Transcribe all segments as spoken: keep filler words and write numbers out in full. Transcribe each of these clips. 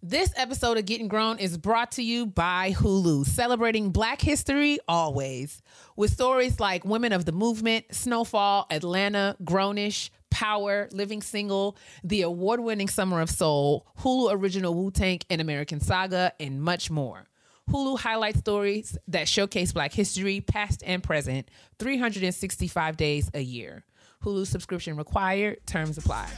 This episode of Getting Grown is brought to you by Hulu, celebrating Black history always. With stories like Women of the Movement, Snowfall, Atlanta, Grownish, Power, Living Single, the award-winning Summer of Soul, Hulu original Wu-Tang and American Saga, and much more. Hulu highlights stories that showcase Black history, past and present, three hundred sixty-five days a year. Hulu subscription required. Terms apply.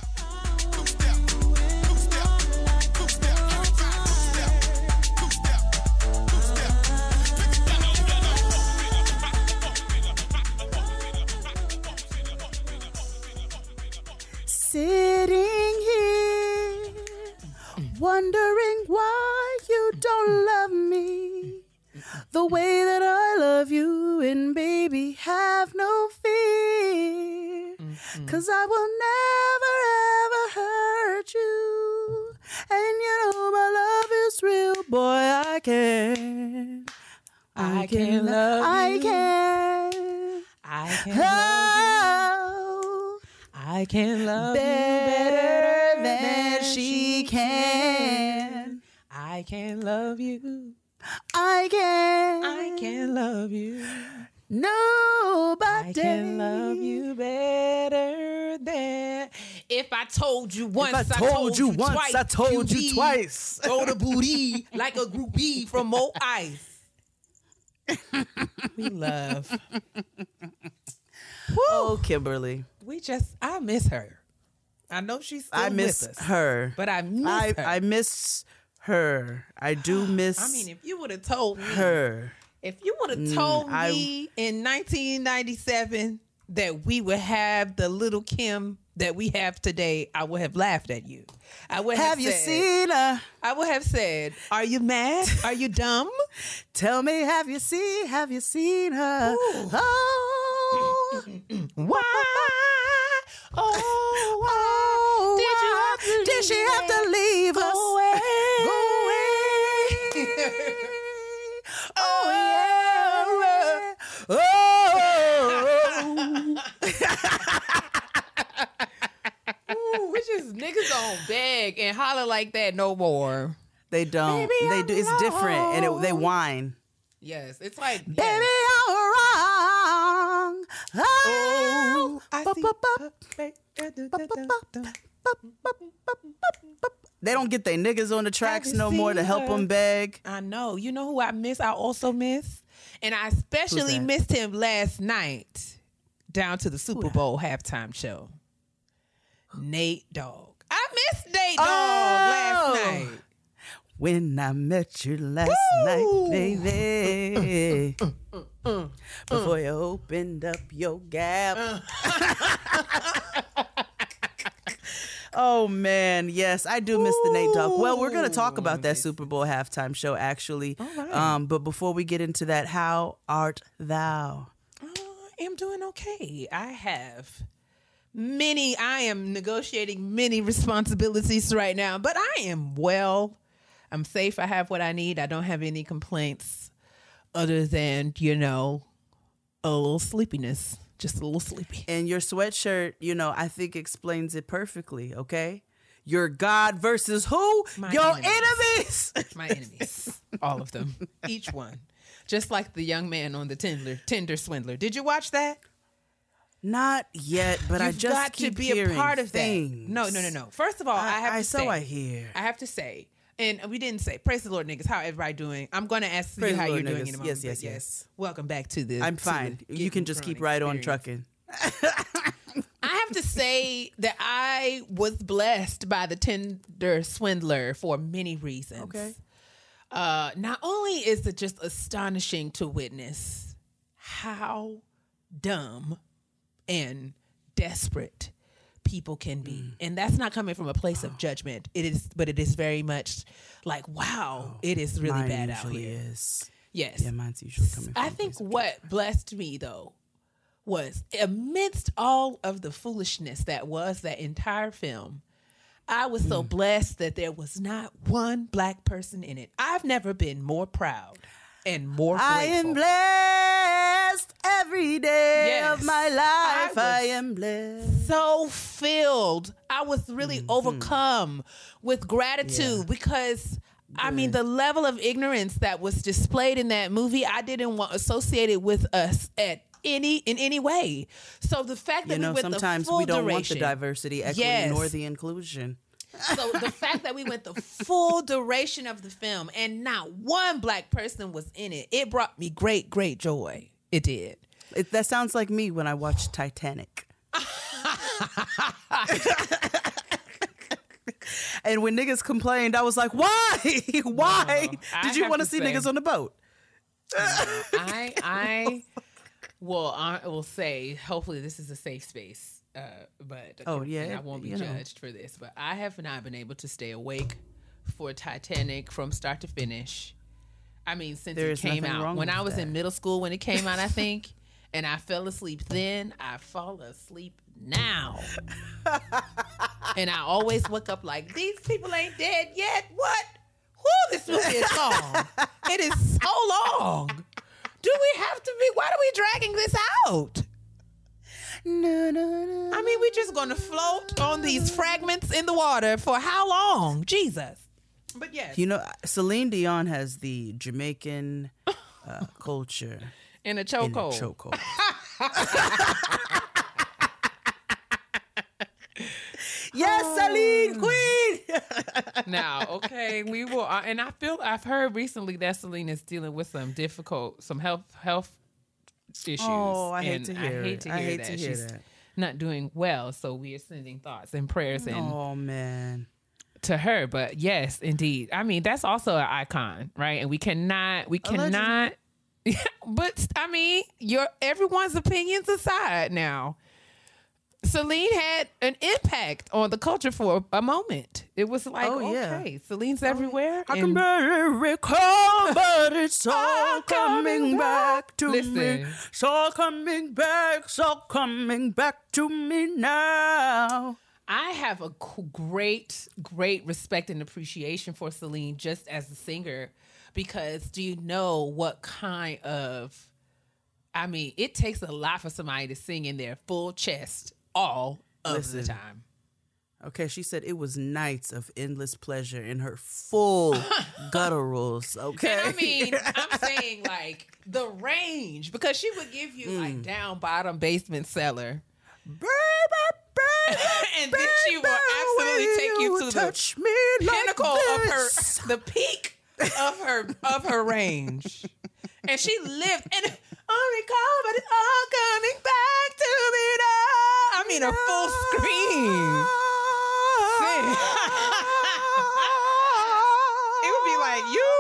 Sitting here, wondering why you don't love me the way that I love you, and baby, have no fear, 'cause I will never, ever hurt you, and you know my love is real, boy, I can, I, I can, can love I you, can. I can, I can love you. I can love better, you better than, than she can. I can love you. I can. I can love you. Nobody. I can love you better than. If I told you once, I told, I told you, you once, twice, I told you twice. Throw the booty like a groupie from Mo Ice. We love. Woo. Oh, Kimberly. We just, I miss her. I know she's still I miss with us, her. But I miss I, her. I miss her. I do miss I mean, if you would have told me. Her. If you would have told mm, I, me in nineteen ninety-seven that we would have the little Kim that we have today, I would have laughed at you. I would have, have you said, seen her? I would have said, are you mad? Are you dumb? Tell me, have you seen, have you seen her? Ooh. Oh. Why? Oh, why? Did, you have to Did she have to leave us? Go away. Go away. Oh, yeah. Oh. Ooh, we just niggas don't beg and holler like that no more. They don't. Baby, they I'm do. Wrong. It's different, and it, they whine. Yes, it's like baby, yes. I'm wrong. Oh, oh I they don't get their niggas on the tracks no more to help her. Them beg. I know. You know who I miss? I also miss, and I especially missed him last night, down to the Super Bowl halftime show. Nate Dogg. I missed Nate Dogg oh. last night. When I met you last Woo! Night, baby, mm, mm, mm, mm, mm, before mm. you opened up your gap. Mm. Oh, man. Yes, I do miss Ooh. The Nate Dogg. Well, we're going to talk about that Super Bowl halftime show, actually. All right. Um, but before we get into that, how art thou? Uh, I am doing okay. I have... many, I am negotiating many responsibilities right now, but I am well. I'm safe. I have what I need. I don't have any complaints other than, you know, a little sleepiness, just a little sleepy. And your sweatshirt, you know, I think explains it perfectly. Okay. Your God versus who? My your enemies. enemies. My enemies. All of them. Each one. Just like the young man on the Tinder, Tinder Swindler. Did you watch that? Not yet, but You've I just got keep to be a part of things. That. No, no, no, no. First of all, I, I have I, to so say, I hear. I have to say, and we didn't say, praise the Lord, niggas. How everybody doing? I'm going to ask praise you how Lord, you're niggas. Doing in a moment. Yes, yes, yes, yes. Welcome back to the. I'm fine. The you can just keep right experience. On trucking. I have to say that I was blessed by the Tinder Swindler for many reasons. Okay. Uh, not only is it just astonishing to witness how dumb and desperate people can be. Mm. And that's not coming from a place of judgment. It is, but it is very much like, wow, oh, it is really bad out here. Is. Yes. Yeah, mine's usually coming from I think what judgment. Blessed me, though, was amidst all of the foolishness that was that entire film, I was so mm. blessed that there was not one black person in it. I've never been more proud and more grateful. I am blessed every day yes. of my life. I, I am blessed. So filled. I was really mm-hmm. overcome with gratitude yeah. because... Good. I mean, the level of ignorance that was displayed in that movie, I didn't want associated with us at any in any way. So the fact that you know, we went sometimes the full we don't duration, want the diversity, equity, yes. nor the inclusion. So the fact that we went the full duration of the film and not one black person was in it, it brought me great, great joy. It did. It, that sounds like me when I watched Titanic. And when niggas complained, I was like, why? Why no, did you want to see say, niggas on the boat? I I will I will say, hopefully this is a safe space, uh, but oh, yeah, I won't be judged know. For this. But I have not been able to stay awake for Titanic from start to finish. I mean, since there it came out. When I was that. in middle school when it came out, I think, and I fell asleep then, I fall asleep now. And I always wake up like, these people ain't dead yet. What? Whoa, this movie is long. It is so long. Do we have to be? Why are we dragging this out? No, no, no. I mean, we're just going to float on these fragments in the water for how long? Jesus. But yes. You know, Celine Dion has the Jamaican uh, culture. In a chokehold. In a chokehold. Yes, Celine, queen. Now, okay, we will. Uh, and I feel I've heard recently that Celine is dealing with some difficult, some health health issues. Oh, I hate to hear. I hate to hear, I hate that. To hear She's that. Not doing well, so we are sending thoughts and prayers. And oh man, to her. But yes, indeed. I mean, that's also an icon, right? And we cannot, we cannot. But I mean, your everyone's opinions aside now. Celine had an impact on the culture for a moment. It was like, oh, okay, yeah. Celine's everywhere. I can barely recall, but it's all coming back to Listen. me. It's all coming back, it's all coming back to me now. I have a great, great respect and appreciation for Celine just as a singer because do you know what kind of, I mean, it takes a lot for somebody to sing in their full chest all of Listen, the time. Okay, she said it was nights of endless pleasure in her full gutturals. Okay, and I mean, I'm saying like the range because she would give you mm. like down bottom basement cellar, baby, baby, and then she will absolutely take you to touch the me like pinnacle this. Of her, the peak of her of her range, and she lived and. I recall, but it's all coming back to me now. I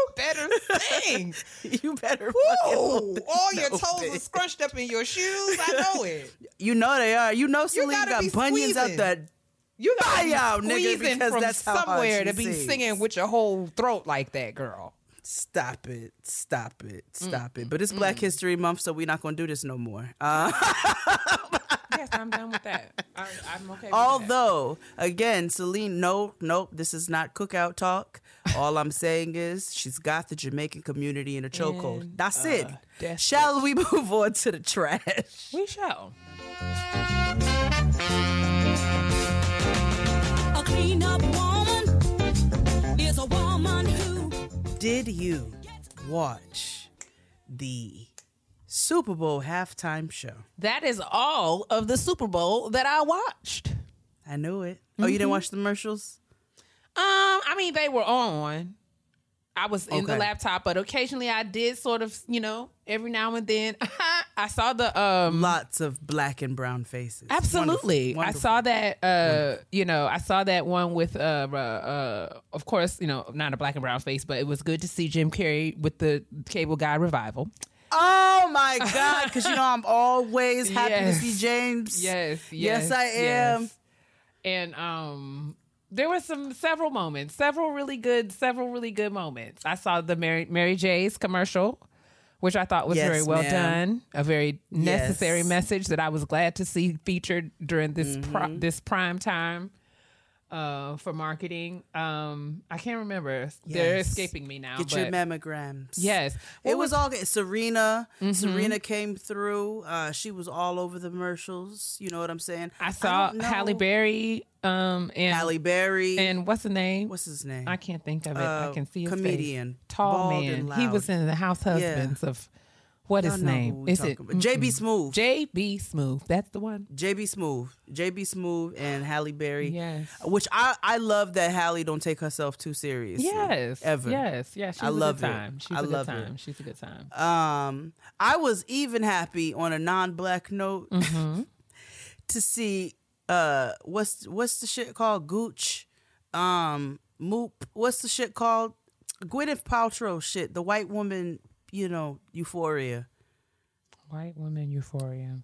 mean, a full scream. Sing. It would be like, you better sing. You better Ooh, all your toes it. Are scrunched up in your shoes. I know it. You know they are. You know Celine you got bunions out that You got out, nigga, because from that's how somewhere to be sings. Singing with your whole throat like that, girl. Stop it. Stop it. Stop mm, it. But it's mm, Black mm. History Month, so we're not going to do this no more. Uh- yes, I'm done with that. I, I'm okay with Although, that. Again, Celine, no, nope, this is not cookout talk. All I'm saying is she's got the Jamaican community in a chokehold. That's uh, it. Desperate. Shall we move on to the trash? We shall. A clean-up woman is a woman who... Did you watch the Super Bowl halftime show. That is all of the Super Bowl that I watched. I knew it. Mm-hmm. Oh, you didn't watch the commercials? Um, I mean, they were on. I was in okay. the laptop, but occasionally I did sort of, you know, every now and then. I saw the... Um, Lots of black and brown faces. Absolutely. Wonderful. Wonderful. I saw that, uh, you know, I saw that one with, uh, uh, of course, you know, not a black and brown face, but it was good to see Jim Carrey with the Cable Guy revival. Oh my God, because you know I'm always happy yes. to see James. Yes, yes, yes I am. Yes. And um, there were some several moments, several really good, several really good moments. I saw the Mary, Mary J's commercial, which I thought was yes, very well ma'am. done, a very necessary yes. message that I was glad to see featured during this mm-hmm. pro- this prime time. Uh, for marketing, um, I can't remember. Yes. They're escaping me now. Get but... your mammograms. Yes, what it was, was all good. Serena. Mm-hmm. Serena came through. Uh, she was all over the commercials. You know what I'm saying? I saw I Halle Berry. Um, and Halle Berry and what's the name? What's his name? I can't think of it. Uh, I can see his comedian, face. Tall man. He was in the House Husbands yeah. of what is name? Is it J B Smoove? J B Smoove. That's the one. J B Smoove. J B Smoove and Halle Berry. Yes. Which I, I love that Halle don't take herself too seriously. Yes. Ever. Yes. Yes. She's I love a good time. She's I a love good time. It. She's a good time. Um, I was even happy on a non-black note mm-hmm. to see uh what's what's the shit called? Gooch. Um Moop. What's the shit called? Gwyneth Paltrow shit. The white woman. You know, Euphoria. White woman Euphoria.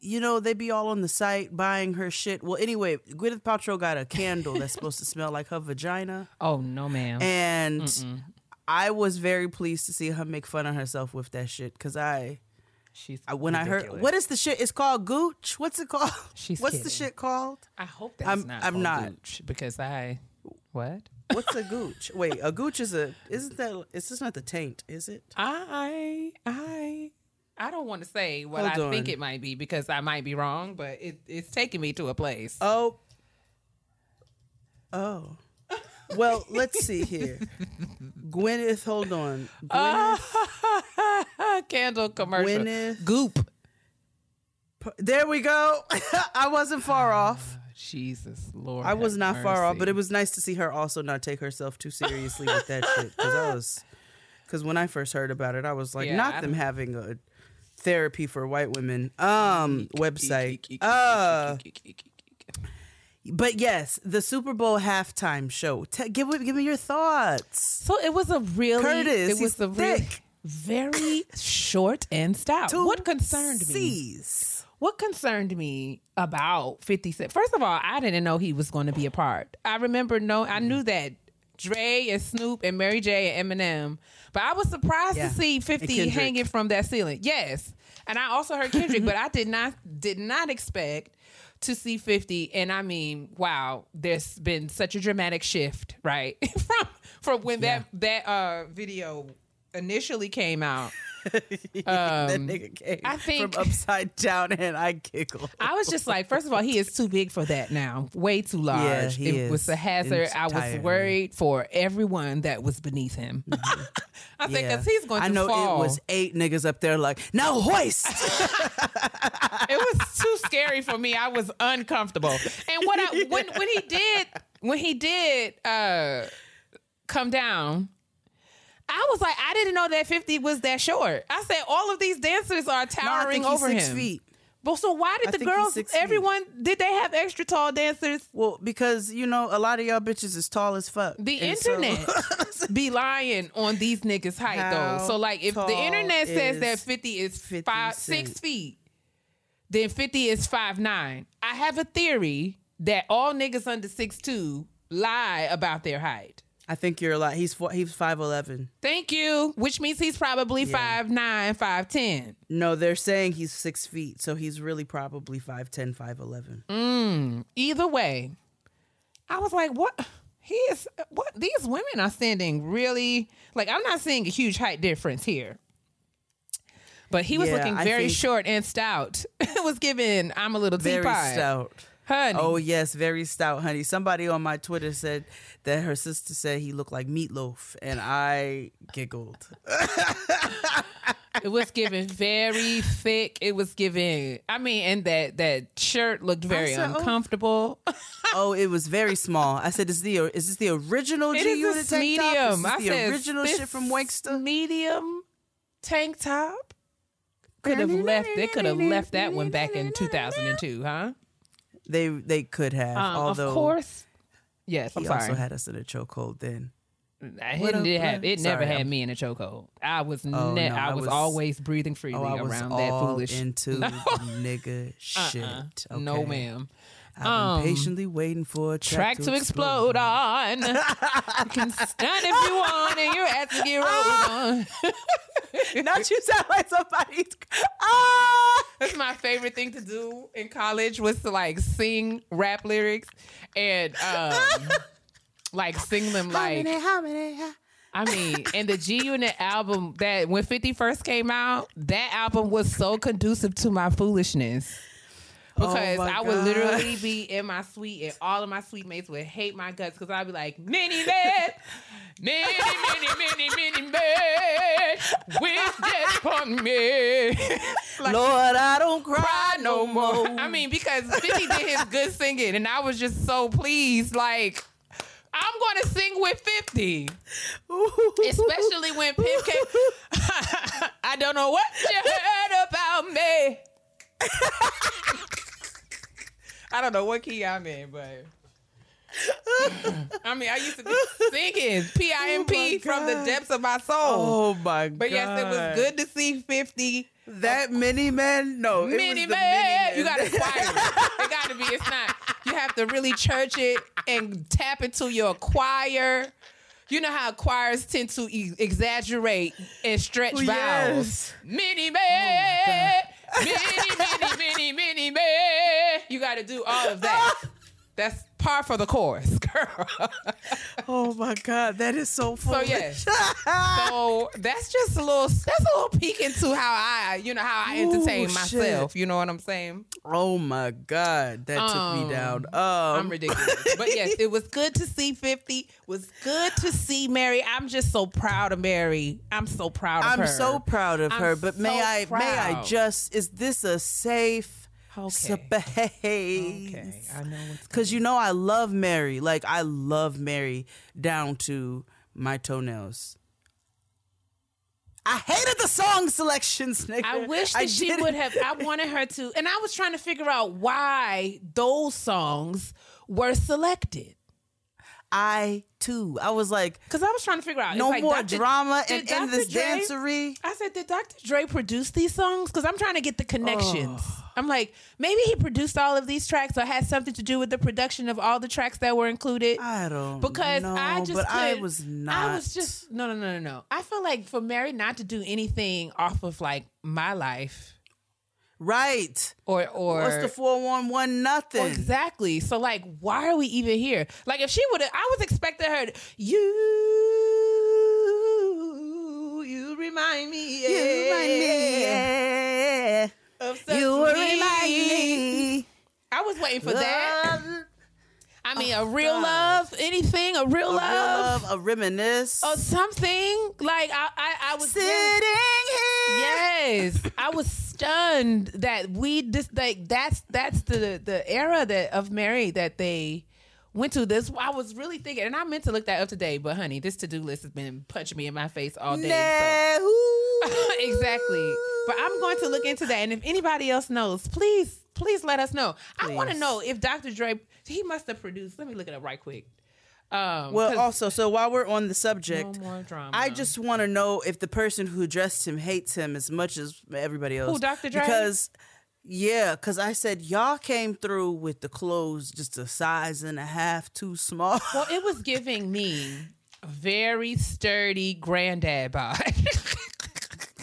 You know, they be all on the site buying her shit. Well, anyway, Gwyneth Paltrow got a candle that's supposed to smell like her vagina. Oh, no, ma'am. And Mm-mm. I was very pleased to see her make fun of herself with that shit because I... She's I, when ridiculous. I heard... What is the shit? It's called Gooch? What's it called? She's What's kidding. the shit called? I hope that's I'm, not I'm not. Gooch because I... What? What's a gooch? Wait, a gooch is a isn't that is this not the taint, is it? I I I don't want to say what Hold I on. think it might be because I might be wrong, but it, it's taking me to a place. Oh. Oh. Well, let's see here. Gwyneth, hold on. Gwyneth, uh, candle commercial. Gwyneth. Goop. There we go. I wasn't far off. Jesus Lord, I was not mercy. far off, but it was nice to see her also not take herself too seriously with that shit. Because I was, because when I first heard about it, I was like, yeah, not I them don't... having a therapy for white women um website. Uh, but yes, the Super Bowl halftime show. T- give give me your thoughts. So it was a really Curtis. It was a really, very short and stout. Two what concerned C's. me? What concerned me about fifty Cent, first of all, I didn't know he was going to be a part. I remember, no, I knew that Dre and Snoop and Mary J and Eminem, but I was surprised yeah. to see fifty hanging from that ceiling. Yes. And I also heard Kendrick, but I did not, did not expect to see fifty. And I mean, wow, there's been such a dramatic shift, right? from, from when yeah. that, that uh, video initially came out. um, that nigga came I think, from upside down and I giggled. I was just like, first of all, he is too big for that now. Way too large. Yeah, it is. was a hazard. I was worried for everyone that was beneath him. Mm-hmm. I think yeah. cause he's going to fall. I know fall. It was eight niggas up there like, now hoist! It was too scary for me. I was uncomfortable. And what I, yeah. when, when he did, when he did uh, come down, I was like, I didn't know that fifty was that short. I said, all of these dancers are towering no, I think over he's six him. Feet. But so why did I the girls, everyone, feet. did they have extra tall dancers? Well, because, you know, a lot of y'all bitches is tall as fuck. The and internet so... be lying on these niggas' height, How though. So, like, if the internet says that fifty is five, six feet, then fifty is five nine. I have a theory that all niggas under six two lie about their height. I think you're a lot. He's four, he's five eleven. Thank you. Which means he's probably yeah. five nine, five ten. No, they're saying he's six feet, so he's really probably five ten, five eleven. Mm, either way, I was like, what? He is, what? These women are standing really, like, I'm not seeing a huge height difference here. But he was yeah, looking very think... short and stout. It was given, I'm a little teapot. Very pie. stout. Honey. Oh, yes, very stout, honey. Somebody on my Twitter said that her sister said he looked like meatloaf, and I giggled. It was giving very thick. It was giving. I mean, and that that shirt looked very said, uncomfortable. Oh. oh, it was very small. I said, "Is the is this the original G Unit tank top? Is this I the said, original shit from Wankster? Medium tank top. Could have left. They could have left that one back in two thousand two, huh? They they could have. Um, although, of course, yes. He I'm sorry. Also had us in a chokehold then. It, did have, it Sorry, never had I'm... me in a chokehold. I was ne- oh, no, I, I was, was always breathing freely oh, I was around all that foolish into no. nigga shit. Uh-uh. Okay. No, ma'am. I've um, been patiently waiting for a track, track to, to explode, explode on. You can stunt if you want, and you're at the gear on. Not you sound like somebody. Oh. That's my favorite thing to do in college was to like sing rap lyrics and. Um, Like sing them like how many, how many, I mean, and the G Unit album that when fifty first came out, that album was so conducive to my foolishness because oh my I would God. literally be in my suite and all of my suite mates would hate my guts because I'd be like mini bed, mini mini mini mini bed, with death upon me. Like, Lord, I don't cry, cry no more. I mean, because fifty did his good singing, and I was just so pleased, like. I'm going to sing with fifty. Ooh. Especially when Pimp came. I don't know what you heard about me. I don't know what key I'm in, but... I mean, I used to be singing P I M P oh from the depths of my soul. Oh, my God. But yes, it was good to see fifty. That mini man? No. Mini it was man. The mini man. You got to choir it. It got to be. It's not. You have to really church it and tap into your choir. You know how choirs tend to e- exaggerate and stretch vowels. Yes. Mini man. Oh mini, mini, mini, mini man. You got to do all of that. That's par for the course, girl. Oh my God, that is so funny. So yes, so that's just a little, that's a little peek into how I, you know, how I entertain Ooh, myself. Shit. You know what I'm saying? Oh my God, that um, took me down. Um. I'm ridiculous, but yes, it was good to see fifty. Was good to see Mary. I'm just so proud of Mary. I'm so proud of I'm her. I'm so proud of I'm her. But so may I, proud. may I just? Is this a safe? Okay. Space. Okay, I know what's because you know I love Mary, like I love Mary down to my toenails. I hated the song selections, nigga. I wish that I she didn't. would have. I wanted her to, and I was trying to figure out why those songs were selected. I too, I was like, because I was trying to figure out no like, more Doctor drama and end this Dre, dancery. I said, did Doctor Dre produce these songs? Because I'm trying to get the connections. Oh. I'm like, maybe he produced all of these tracks or had something to do with the production of all the tracks that were included. I don't because know. Because I just but I was not. I was just, no, no, no, no, no. I feel like for Mary not to do anything off of like My Life. Right. Or, or. What's the four one one nothing? Exactly. So like, why are we even here? Like if she would have, I was expecting her to, you, you remind me. Yeah. You remind me. Yeah. You were me. I was waiting for love. that. I mean, oh, a real God. love, anything, a real a love, real love, a reminisce, or something. Like I, I, I was sitting really, here. Yes, I was stunned that we just like that's that's the the era that of Mary that they went to. This I was really thinking, and I meant to look that up today, but honey, this to do list has been punching me in my face all day. Nah, so. Exactly. But I'm going to look into that. And if anybody else knows, please, please let us know. Please. I want to know if Doctor Dre, he must have produced. Let me look it up right quick. Um, well, also, so while we're on the subject, no more drama. I just want to know if the person who dressed him hates him as much as everybody else. Who, Doctor Dre? Because, yeah, because I said, y'all came through with the clothes just a size and a half too small. Well, it was giving me a very sturdy granddad vibe.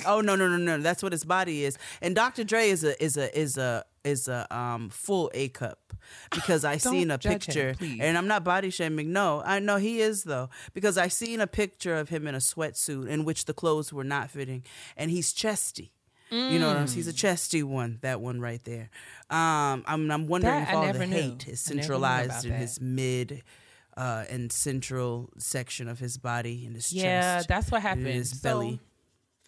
Oh no no no no! That's what his body is, and Doctor Dre is a is a is a is a um full A cup because I seen a picture, him, and I'm not body shaming. No, I know he is though because I seen a picture of him in a sweatsuit in which the clothes were not fitting, and he's chesty. Mm. You know what I'm saying? He's a chesty one. That one right there. Um, I'm I'm wondering that, if all the knew. hate is centralized in that. his mid. Uh, and central section of his body in his yeah, chest. Yeah, that's what happened. In his so- belly.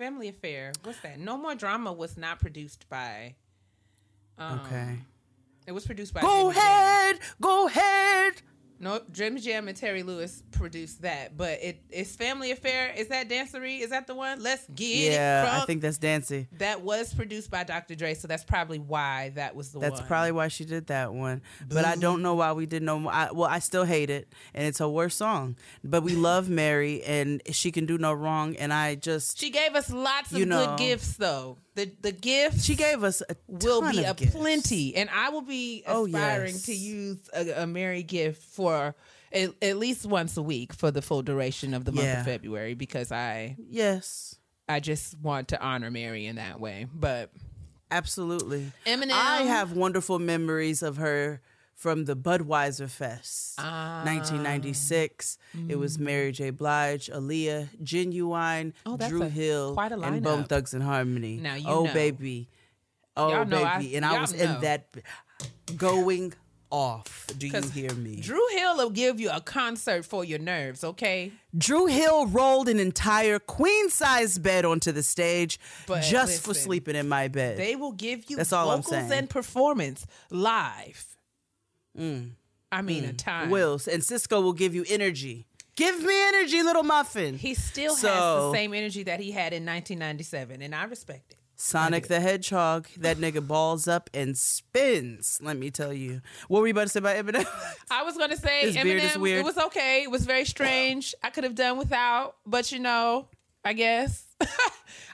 Family Affair. What's that? No More Drama was not produced by. Um, okay. It was produced by. Go Jimmy ahead, Jam. Go ahead. No, Jim Jam and Terry Lewis produced that, but it it's Family Affair. Is that Dancery? Is that the one? Let's get yeah, it. Yeah, I think that's Dancy. That was produced by Doctor Dre, so that's probably why that was the that's one. That's probably why she did that one. Boo. But I don't know why we did No More. I, well, I still hate it, and it's her worst song. But we love Mary, and she can do no wrong. And I just she gave us lots of you know, good gifts, though. The the gifts she gave us a will be a gifts. Plenty, and I will be aspiring oh, yes. to use a, a Mary gift for at, at least once a week for the full duration of the month yeah. of February because I yes I just want to honor Mary in that way. But absolutely, Eminem. I have wonderful memories of her from the Budweiser Fest, ah. nineteen ninety-six. Mm. It was Mary J. Blige, Aaliyah, Genuine, oh, Dru Hill, and Bone Thugs and Harmony. Now you oh know. baby, oh y'all baby, I, and I was know. in that going off. Do you hear me? Dru Hill will give you a concert for your nerves. Okay. Dru Hill rolled an entire queen size bed onto the stage but just listen, for sleeping in my bed. They will give you That's all vocals I'm saying. and performance live. Mm. I mean, mm. a time. Wills and Cisco will give you energy. Give me energy, Little Muffin. He still so, has the same energy that he had in nineteen ninety-seven, and I respect it. Sonic the Hedgehog, that nigga balls up and spins. Let me tell you. What were you about to say about Eminem? I was going to say His Eminem. Beard is weird. It was okay. It was very strange. Wow. I could have done without, but you know, I guess.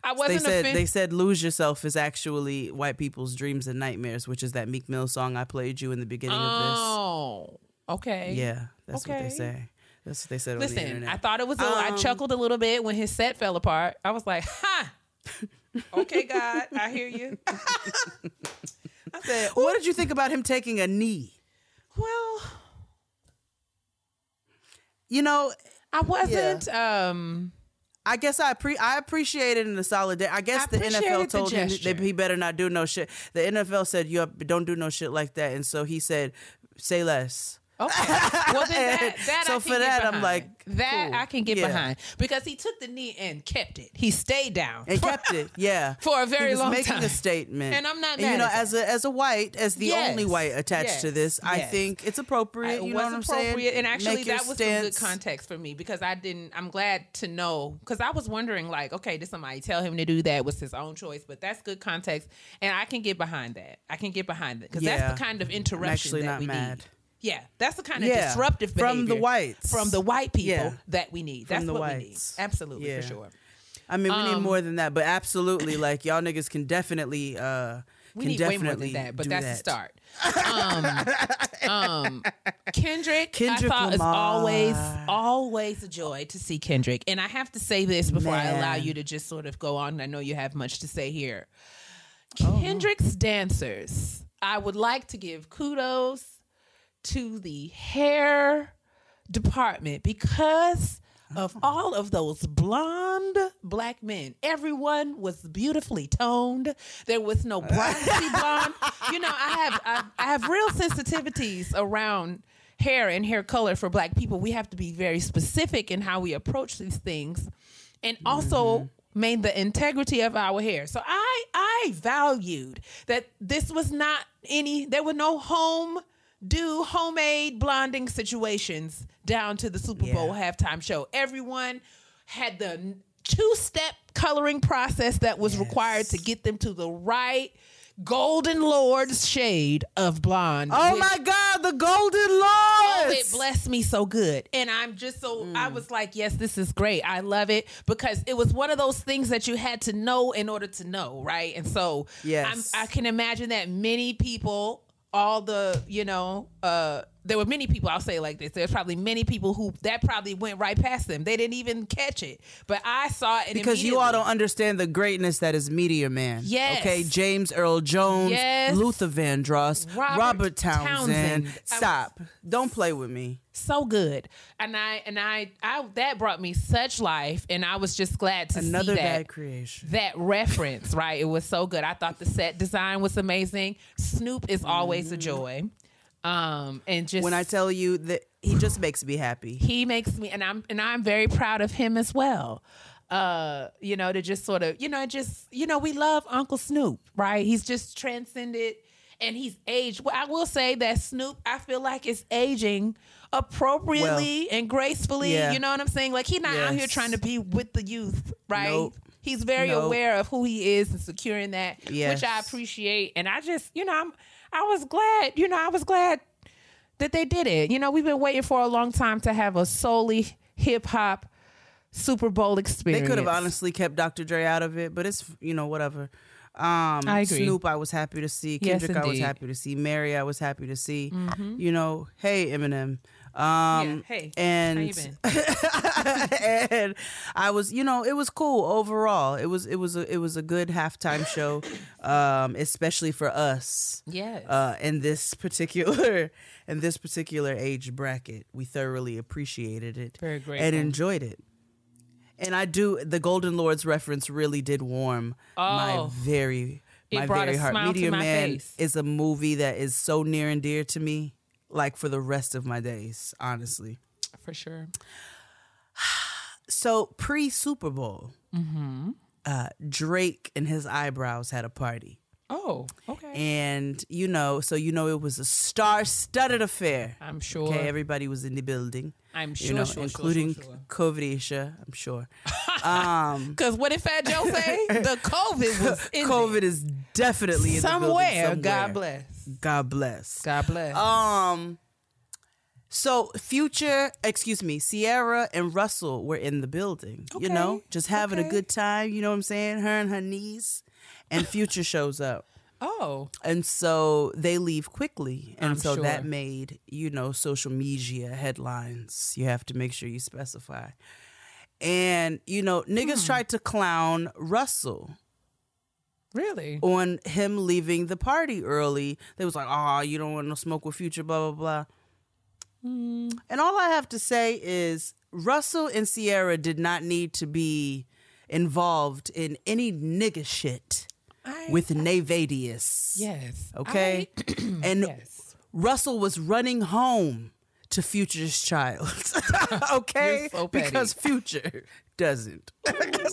I wasn't. They said, offend- they said "Lose Yourself" is actually white people's dreams and nightmares, which is that Meek Mill song I played you in the beginning oh, of this. Oh, okay. Yeah, that's okay. what they say. That's what they said. Listen, on the internet. I thought it was. A, um, I chuckled a little bit when his set fell apart. I was like, "Ha! Okay, God, I hear you." I said, well, "What did you think about him taking a knee?" Well, you know, I wasn't. Yeah. Um, I guess I pre- I appreciate it in the solidarity. I guess I the N F L told the him that he better not do no shit. The N F L said, you don't do no shit like that. And so he said, say less. Okay. Well, then that, that so I can for that, behind. I'm like, that cool. I can get yeah. behind. Because he took the knee and kept it. He stayed down. And kept it, yeah. For a very long time. He was making time. a statement. And I'm not and, mad you know, as a, as a white, as the yes. only white attached yes. to this, yes. I think it's appropriate. I, you know what I'm saying? And actually, Make that was stance. some good context for me because I didn't, I'm glad to know. Because I was wondering, like, okay, did somebody tell him to do that? It was his own choice. But that's good context. And I can get behind that. I can get behind it. Because yeah. that's the kind of interruption that not we mad. need. Yeah, that's the kind of yeah, disruptive behavior from the whites, from the white people yeah. that we need. That's what whites. we need. Absolutely, yeah. for sure. I mean, we um, need more than that, but absolutely, like y'all niggas can definitely, uh, we can need definitely way more than that. But that's that. the start. Um, um, Kendrick, Kendrick, I thought is always, always a joy to see Kendrick. And I have to say this before Man. I allow you to just sort of go on. I know you have much to say here. Kendrick's oh. dancers, I would like to give kudos to the hair department because of all of those blonde black men. Everyone was beautifully toned. There was no bronzy blonde. You know, I have I, I have real sensitivities around hair and hair color for black people. We have to be very specific in how we approach these things and also mm-hmm. maintain the integrity of our hair. So I I valued that this was not any, there were no home do homemade blonding situations down to the Super Bowl yeah. halftime show. Everyone had the two-step coloring process that was yes. required to get them to the right Golden Lord's shade of blonde. Oh my God, the Golden Lords! Oh, it blessed me so good. And I'm just so, mm. I was like, yes, this is great. I love it because it was one of those things that you had to know in order to know, right? And so yes. I'm, I can imagine that many people all the, you know, uh, there were many people, I'll say it like this, there's probably many people who, that probably went right past them. They didn't even catch it. But I saw it because you all don't understand the greatness that is Media Man. Yes. Okay, James Earl Jones, yes. Luther Vandross, Robert, Robert Townsend. Townsend. Stop. Was, don't play with me. So good. And I, and I, I, that brought me such life, and I was just glad to Another see that. Bad creation. That reference, right? It was so good. I thought the set design was amazing. Snoop is always mm-hmm. a joy. Um and just when I tell you that he just makes me happy. He makes me and I'm and I'm very proud of him as well. Uh, you know, to just sort of, you know, just, you know, we love Uncle Snoop, right? He's just transcended and he's aged. Well, I will say that Snoop, I feel like, is aging appropriately well, and gracefully. Yeah. You know what I'm saying? Like, he's not yes. out here trying to be with the youth, right? Nope. He's very nope. aware of who he is and securing that, yes. which I appreciate. And I just, you know, I'm, I was glad, you know, I was glad that they did it. You know, we've been waiting for a long time to have a solely hip hop Super Bowl experience. They could have honestly kept Doctor Dre out of it, but it's, you know, whatever. Um, I agree. Snoop, I was happy to see. Kendrick, yes, I was happy to see. Mary, I was happy to see. Mm-hmm. You know, hey, Eminem. Um, yeah, hey, and, how you been? And I was, you know, it was cool overall. It was, it was, a, it was a good halftime show, um, especially for us. Yes. Uh, in this particular, in this particular age bracket, we thoroughly appreciated it. Very grateful. And enjoyed it. And I do, the Golden Lords reference really did warm oh, my very, my very heart. Meteor Man face. Is a movie that is so near and dear to me, like for the rest of my days, honestly. For sure. So pre-Super Bowl, mm-hmm. uh, Drake and his eyebrows had a party. Oh, okay. And, you know, so, you know, it was a star-studded affair. I'm sure. Okay, everybody was in the building. I'm sure, you know, sure, including sure, sure, sure. COVID Isha, I'm sure. Because um, what did Fat Joe say? The COVID was in COVID is definitely in somewhere, the building somewhere. God bless. God bless. God bless. Um, so Future, excuse me, Sierra and Russell were in the building, okay. you know, just having okay. a good time. You know what I'm saying? Her and her niece. And Future shows up. Oh. And so they leave quickly. And I'm so sure. that made, you know, social media headlines. You have to make sure you specify. And, you know, niggas hmm. tried to clown Russell. Really? On him leaving the party early. They was like, oh, you don't want no smoke with Future, blah, blah, blah. Mm. And all I have to say is Russell and Sierra did not need to be involved in any nigga shit. I, with Navadius. Yes. Okay? I, and yes. Russell was running home to Future's child. Okay? You're so petty. Because Future doesn't.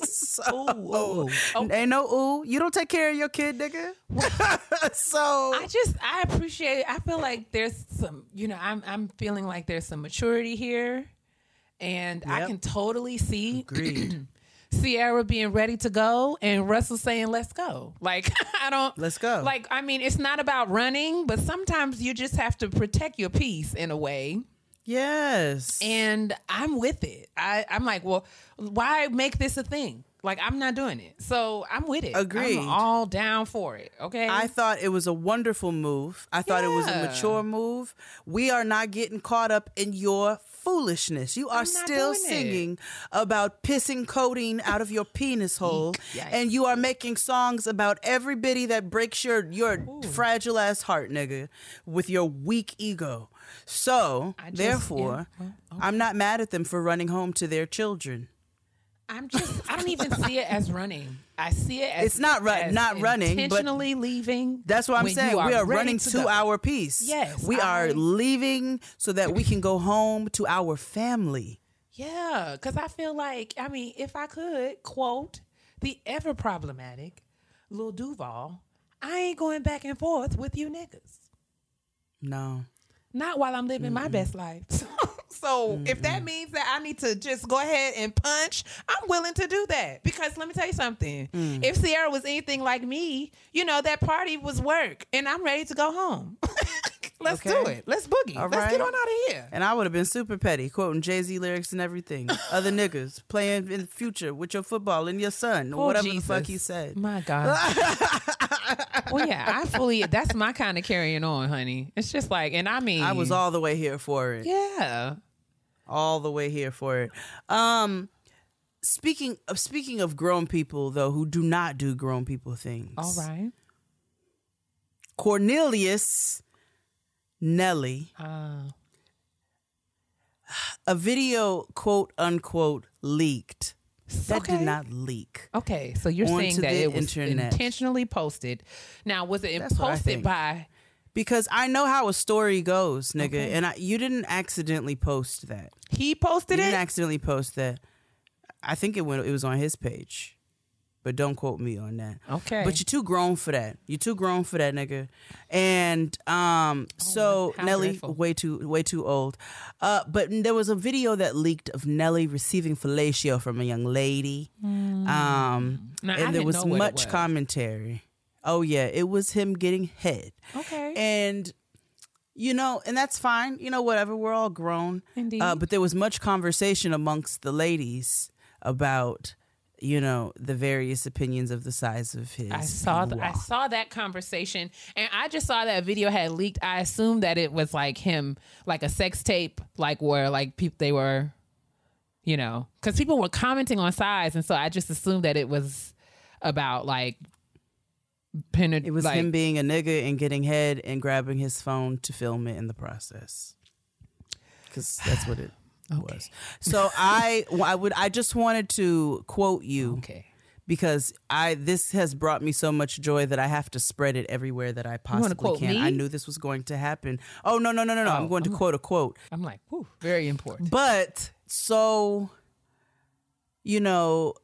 So, ooh, ooh. Oh. Ain't no ooh. You don't take care of your kid, nigga. So I just, I appreciate it. I feel like there's some, you know, I'm, I'm feeling like there's some maturity here. And yep. I can totally see. Agreed. Sierra being ready to go and Russell saying let's go. Like I don't let's go. Like I mean it's not about running, but sometimes you just have to protect your peace in a way. Yes. And I'm with it. I, I'm like, well, why make this a thing? Like I'm not doing it. So I'm with it. Agreed. I'm all down for it. Okay. I thought it was a wonderful move. I thought yeah. it was a mature move. We are not getting caught up in your foolishness. You are still singing it. About pissing codeine out of your penis hole. Yikes. And you are making songs about every bitty that breaks your, your fragile ass heart, nigga, with your weak ego. So, just, therefore, yeah. well, okay. I'm not mad at them for running home to their children. I'm just, I don't even see it as running. I see it as it's not ru- not running, intentionally but leaving. That's what I'm saying. Are we are running to, to our peace. Yes, we I, are leaving so that we can go home to our family. Yeah, because I feel like, I mean, if I could quote the ever problematic Lil Duval, I ain't going back and forth with you niggas. No, not while I'm living Mm-mm. my best life. So mm-hmm. if that means that I need to just go ahead and punch, I'm willing to do that. Because let me tell you something. Mm. If Sierra was anything like me, you know, that party was work. And I'm ready to go home. Let's okay. do it. Let's boogie. All Let's right. get on out of here. And I would have been super petty, quoting Jay-Z lyrics and everything. Other niggas playing in the future with your football and your son. Or oh, whatever Jesus. The fuck he said. My God. Well, yeah, I fully, that's my kind of carrying on, honey. It's just like, and I mean. I was all the way here for it. Yeah. All the way here for it. Um, speaking of speaking of grown people though, who do not do grown people things. All right. Cornelius Nelly, uh. a video quote unquote leaked. That okay. did not leak. Okay, so you're saying that it was internet. Intentionally posted. Now, was it That's posted by? Because I know how a story goes, nigga, okay. and I, you didn't accidentally post that. He posted you it? You didn't accidentally post that. I think it went. It was on his page, but don't quote me on that. Okay. But you're too grown for that. You're too grown for that, nigga. And um, oh, so Nelly, dreadful. way too, way too old. Uh, but there was a video that leaked of Nelly receiving fellatio from a young lady. Mm. Um, now, and I there was much was. commentary. Oh yeah, it was him getting head. Okay. And. You know, and that's fine. You know, whatever. We're all grown. Indeed. Uh, but there was much conversation amongst the ladies about, you know, the various opinions of the size of his. I saw th- I saw that conversation, and I just saw that video had leaked. I assumed that it was like him, like a sex tape, like where like people they were, you know, because people were commenting on size, and so I just assumed that it was about like. It was like, him being a nigga and getting head and grabbing his phone to film it in the process, because that's what it okay. was. So I, I would, I just wanted to quote you, okay, because I this has brought me so much joy that I have to spread it everywhere that I possibly can. Me? I knew this was going to happen. Oh no no no no no! Oh, I'm going to I'm, quote a quote. I'm like, whew, very important. But so, you know,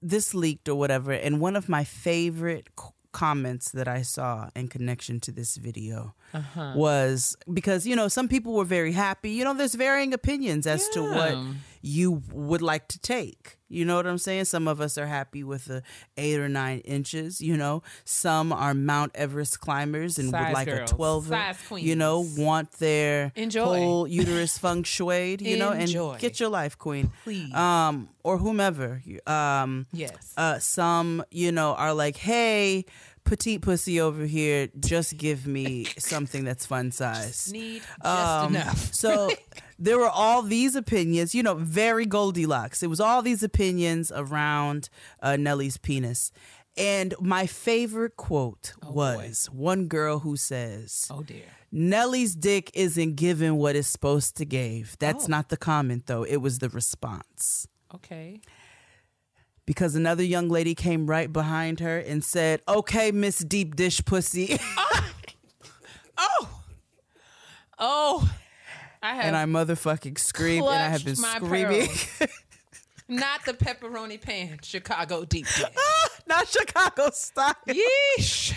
this leaked or whatever, and one of my favorite quotes. Comments that I saw in connection to this video uh-huh. was because, you know, some people were very happy. You know, there's varying opinions as yeah. to what you would like to take. You know what I'm saying? Some of us are happy with the eight or nine inches, you know, some are Mount Everest climbers and size would like girls. a twelve, you know, want their Enjoy. whole uterus feng shuied, you know, Enjoy. and get your life, queen. Please. Um, or whomever. Um, yes. Uh, some, you know, are like, hey, petite pussy over here, just give me something that's fun size. Just need just um, enough. So there were all these opinions, you know, very Goldilocks. It was all these opinions around uh, Nelly's penis. And my favorite quote oh, was boy. one girl who says, oh dear, Nelly's dick isn't given what it's supposed to give. That's oh. not the comment, though. It was the response. Okay. Because another young lady came right behind her and said, okay, Miss Deep Dish Pussy. oh. oh. Oh. I have. And I motherfucking screamed, and I have been screaming. Not the pepperoni pan, Chicago deep dish. Oh, not Chicago style. Yeesh.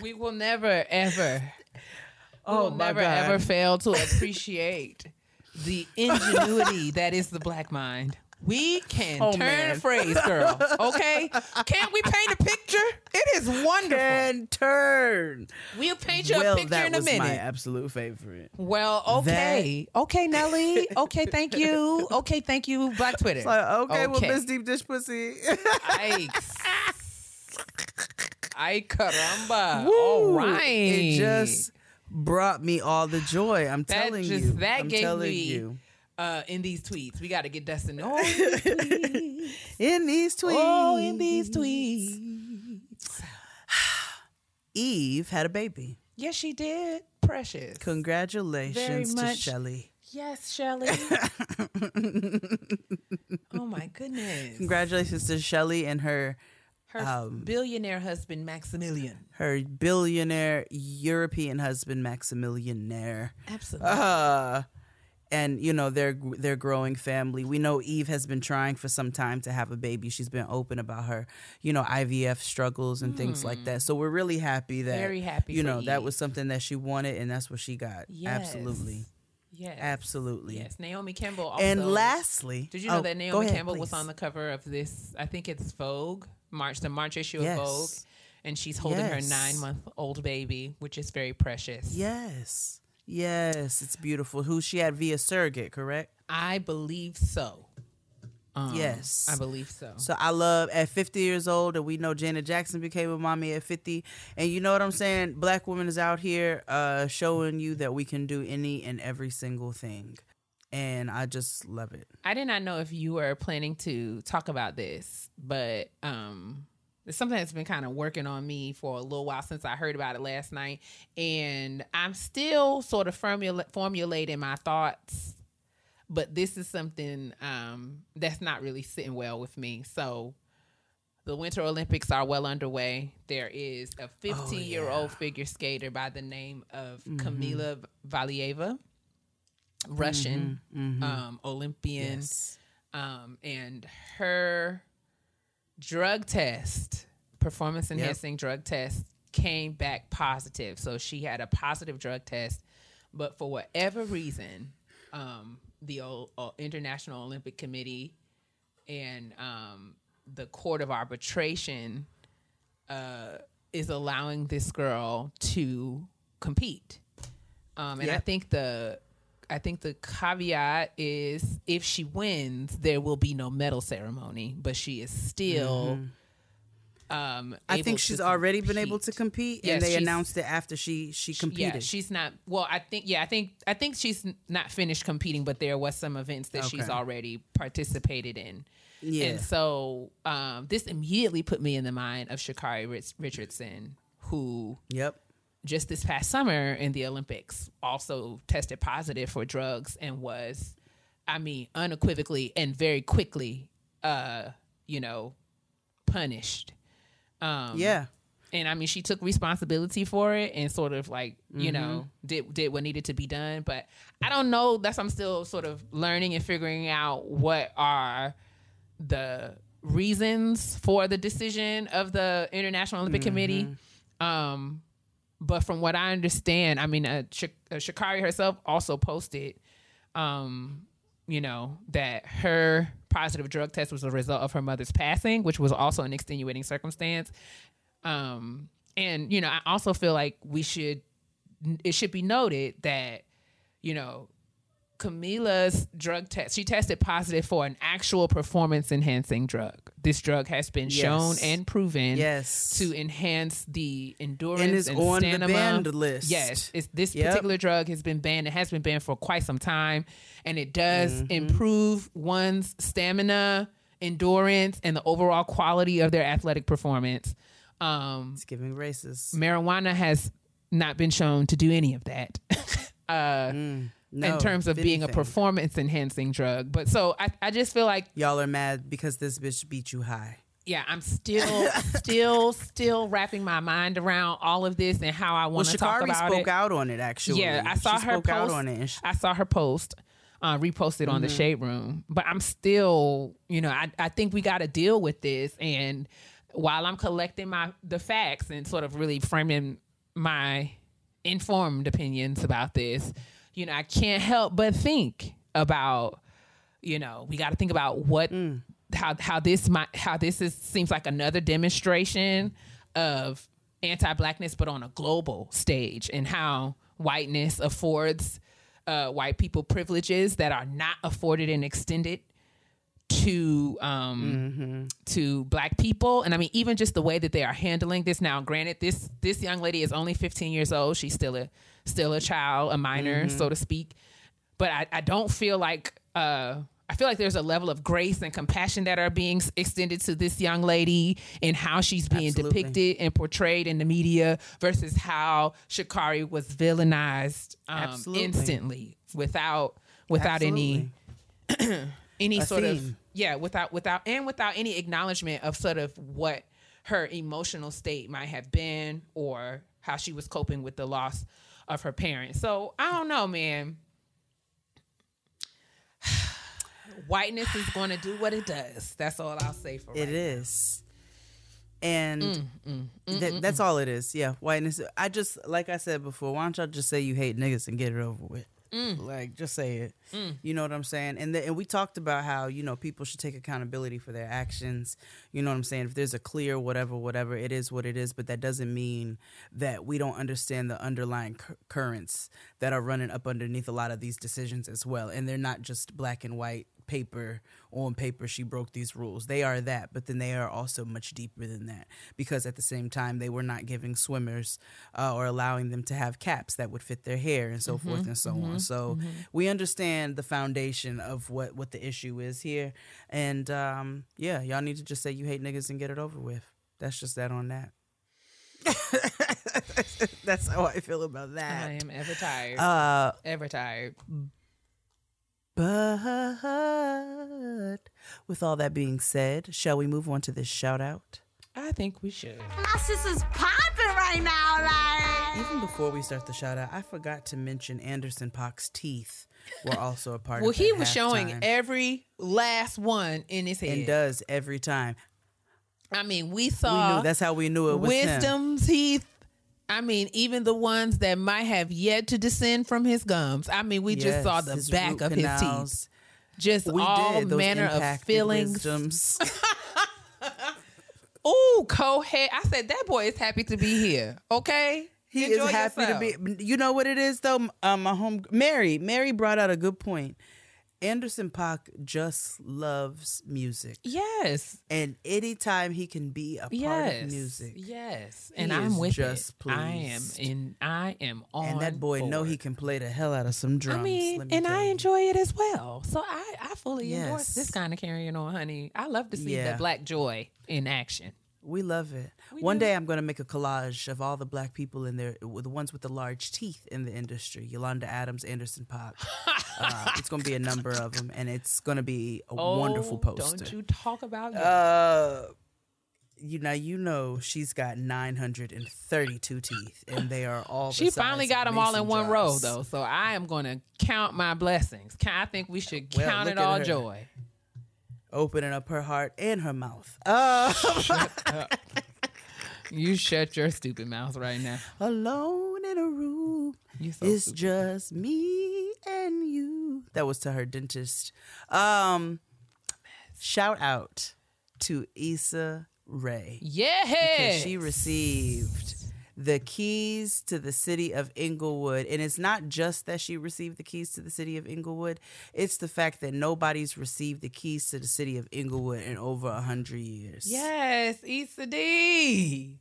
We will never, ever, oh, we'll never, God. ever fail to appreciate the ingenuity that is the black mind. We can oh, turn man. phrase, girl. Okay? Can't we paint a picture? It is wonderful. Can turn. We'll paint you well, a picture in a minute. Well, that was my absolute favorite. Well, okay. That... Okay, Nelly. Okay, thank you. Okay, thank you, Black Twitter. It's like, okay, okay, well, Miss Deep Dish Pussy. Yikes. Ay, caramba. Woo. All right. It just brought me all the joy. I'm that telling just, you. That I'm gave telling me... you. Uh, in these tweets, we got to get Dustin. Oh, in, in these tweets, oh, in these tweets, Eve had a baby. Yes, she did. Precious. Congratulations to Shelly. Yes, Shelly. Oh my goodness! Congratulations to Shelly and her her um, billionaire husband Maximilian. Her billionaire European husband Maximilianaire. Absolutely. Uh, And, you know, their, their growing family. We know Eve has been trying for some time to have a baby. She's been open about her, you know, I V F struggles and mm. things like that. So we're really happy that, Very happy you know, Eve. that was something that she wanted, and that's what she got. Yes. Absolutely. Yes. Absolutely. Yes. Naomi Campbell also. And lastly. Did you know oh, that Naomi ahead, Campbell please. was on the cover of this, I think it's Vogue, March, the March issue yes. of Vogue. And she's holding yes. her nine-month-old baby, which is very precious. Yes. Yes, it's beautiful. Who she had via surrogate, correct? I believe so. Um, yes. I believe so. So I love at fifty years old, and we know Janet Jackson became a mommy at fifty. And you know what I'm saying? Black women is out here uh, showing you that we can do any and every single thing. And I just love it. I did not know if you were planning to talk about this, but... Um... It's something that's been kind of working on me for a little while since I heard about it last night. And I'm still sort of formula- formulating my thoughts, but this is something um, that's not really sitting well with me. So the Winter Olympics are well underway. There is a fifteen-year-old oh, yeah. figure skater by the name of mm-hmm. Kamila Valieva Russian, mm-hmm, mm-hmm. Um, Olympian, yes. um, and her drug test, performance enhancing yep. drug test, came back positive. So she had a positive drug test, but for whatever reason, um, the o- o- International Olympic Committee and um, the Court of Arbitration uh, is allowing this girl to compete. Um, and yep. I think the I think the caveat is if she wins, there will be no medal ceremony, but she is still. Mm-hmm. Um, I think she's already compete. been able to compete, yes, and they announced it after she she competed. Yeah, she's not. Well, I think yeah, I think I think she's not finished competing, but there was some events that okay. she's already participated in. Yeah, and so um, this immediately put me in the mind of Sha'Carri Richardson, who yep. just this past summer in the Olympics also tested positive for drugs and was, I mean, unequivocally and very quickly, uh, you know, punished. Um, yeah. And I mean, she took responsibility for it and sort of like, mm-hmm. you know, did, did what needed to be done. But I don't know. That's, I'm still sort of learning and figuring out what are the reasons for the decision of the International Olympic mm-hmm. Committee. Um, But from what I understand, I mean, uh, Sha- uh, Sha'Carri herself also posted, um, you know, that her positive drug test was a result of her mother's passing, which was also an extenuating circumstance. Um, and, you know, I also feel like we should, it should be noted that, you know, Camila's drug test, she tested positive for an actual performance-enhancing drug. This drug has been yes. shown and proven yes. to enhance the endurance and, is and on stamina. The banned list. Yes, it's, this yep. particular drug has been banned. It has been banned for quite some time, and it does mm-hmm. improve one's stamina, endurance, and the overall quality of their athletic performance. Um, it's giving racist. Marijuana has not been shown to do any of that. uh, mm. No, in terms of being anything. a performance-enhancing drug. But so I, I just feel like... Y'all are mad because this bitch beat you high. Yeah, I'm still, still, still wrapping my mind around all of this and how I want to well, talk about it. Well, Sha'Carri spoke out on it, actually. Yeah, I saw she her spoke post. out on it. She... I saw her post, uh, reposted mm-hmm. on the Shade Room. But I'm still, you know, I, I think we got to deal with this. And while I'm collecting my the facts and sort of really framing my informed opinions about this... You know, I can't help but think about, you know, we got to think about what, mm. how how this might, how this is seems like another demonstration of anti-blackness, but on a global stage, and how whiteness affords uh, white people privileges that are not afforded and extended to um, mm-hmm. to black people. And I mean, even just the way that they are handling this now. Granted, this this young lady is only fifteen years old. She's still a Still a child, a minor, mm-hmm. so to speak. But I, I don't feel like, uh, I feel like there's a level of grace and compassion that are being extended to this young lady and how she's being Absolutely. depicted and portrayed in the media versus how Sha'Carri was villainized um, instantly without without Absolutely. any any a sort theme. of, yeah, without, without, and without any acknowledgement of sort of what her emotional state might have been or how she was coping with the loss of her parents. So I don't know, man. Whiteness is going to do what it does. That's all I'll say for it right is. Now. And mm, mm, mm, th- mm, that's mm. all it is. Yeah, whiteness. I just, like I said before, why don't y'all just say you hate niggas and get it over with? Mm. Like, just say it. Mm. You know what I'm saying? And the, and we talked about how, you know, people should take accountability for their actions. You know what I'm saying? If there's a clear whatever, whatever, it is what it is. But that doesn't mean that we don't understand the underlying cur- currents that are running up underneath a lot of these decisions as well. And they're not just black and white paper on paper. She broke these rules. They are that, but then they are also much deeper than that, because at the same time they were not giving swimmers uh, or allowing them to have caps that would fit their hair and so mm-hmm, forth and so mm-hmm, on. So mm-hmm. we understand the foundation of what, what the issue is here. And um, yeah, y'all need to just say you hate niggas and get it over with. That's just that on that. That's how I feel about that. I am ever tired. Uh, ever tired. But with all that being said, shall we move on to this shout out? I think we should. My sister's popping right now. Like. Even before we start the shout out, I forgot to mention Anderson Paak's teeth were also a part well, of Well, he was showing time. every last one in his head. And does every time. I mean, we saw... We knew, that's how we knew it was Wisdom's him. Teeth. I mean, even the ones that might have yet to descend from his gums. I mean, we yes, just saw the back of canals. his teeth. Just we all did, manner of feelings. Ooh, Cohead. I said, that boy is happy to be here. Okay? He Enjoy is happy yourself. to be. You know what it is, though? Um, my home, Mary. Mary brought out a good point. Anderson .Paak just loves music. Yes. And anytime he can be a yes. part of music. Yes. And I'm with just it. Pleased. I am in I am on And that boy board. know he can play the hell out of some drums. I mean, Let me and I you. enjoy it as well. So I, I fully yes. endorse this kind of carrying on, honey. I love to see yeah. that black joy in action. We love it. We One do. day I'm going to make a collage of all the black people in there, the ones with the large teeth in the industry. Yolanda Adams, Anderson .Paak. Uh, it's going to be a number of them, and it's going to be a oh, wonderful poster. Don't you talk about that. Uh, you know, you know she's got nine hundred thirty-two teeth, and they are all She finally got them all in one row, though, so I am going to count my blessings. I think we should count well, it all her. joy. Opening up her heart and her mouth. Uh, shut up. You shut your stupid mouth right now. Alone in a room. So it's stupid. Just me and you. That was to her dentist. Um, shout out to Issa Rae. Yeah. Because she received the keys to the city of Inglewood. And it's not just that she received the keys to the city of Inglewood. It's the fact that nobody's received the keys to the city of Inglewood in over one hundred years. Yes, Issa D.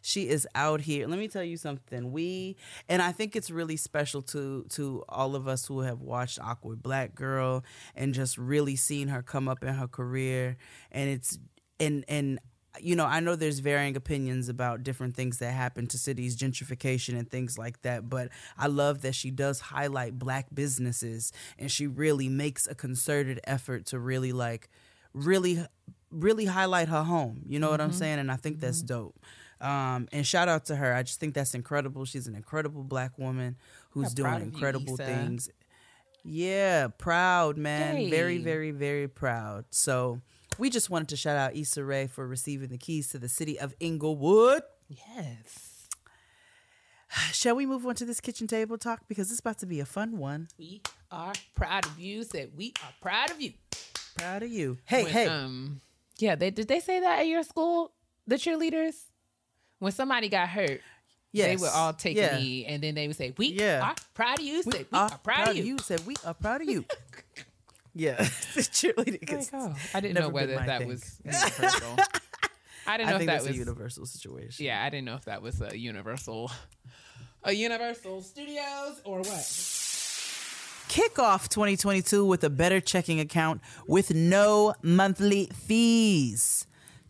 She is out here. Let me tell you something. We, and I think it's really special to to all of us who have watched Awkward Black Girl and just really seen her come up in her career. And it's, and, and, you know, I know there's varying opinions about different things that happen to cities, gentrification and things like that, but I love that she does highlight black businesses and she really makes a concerted effort to really like, really, really highlight her home. You know mm-hmm. what I'm saying? And I think mm-hmm. that's dope. Um, and shout out to her. I just think that's incredible. She's an incredible black woman who's yeah, doing incredible you, things. Yeah. Proud, man. Yay. Very, very, very proud. So, we just wanted to shout out Issa Rae for receiving the keys to the city of Inglewood. Yes. Shall we move on to this kitchen table talk? Because it's about to be a fun one. We are proud of you. Said we are proud of you. Proud of you. Hey, when, hey. Um, yeah, they, did they say that at your school, the cheerleaders? When somebody got hurt, yes. they would all take yeah. a knee, and then they would say, we yeah. are proud of you. Said we, we are, are proud of you. you. Said we are proud of you. Yeah, cheerleading. Oh, I didn't know whether that thing. was universal. I didn't know I think if that was a universal situation. Yeah, I didn't know if that was a universal, a Universal Studios or what. Kick off twenty twenty-two with a better checking account with no monthly fees.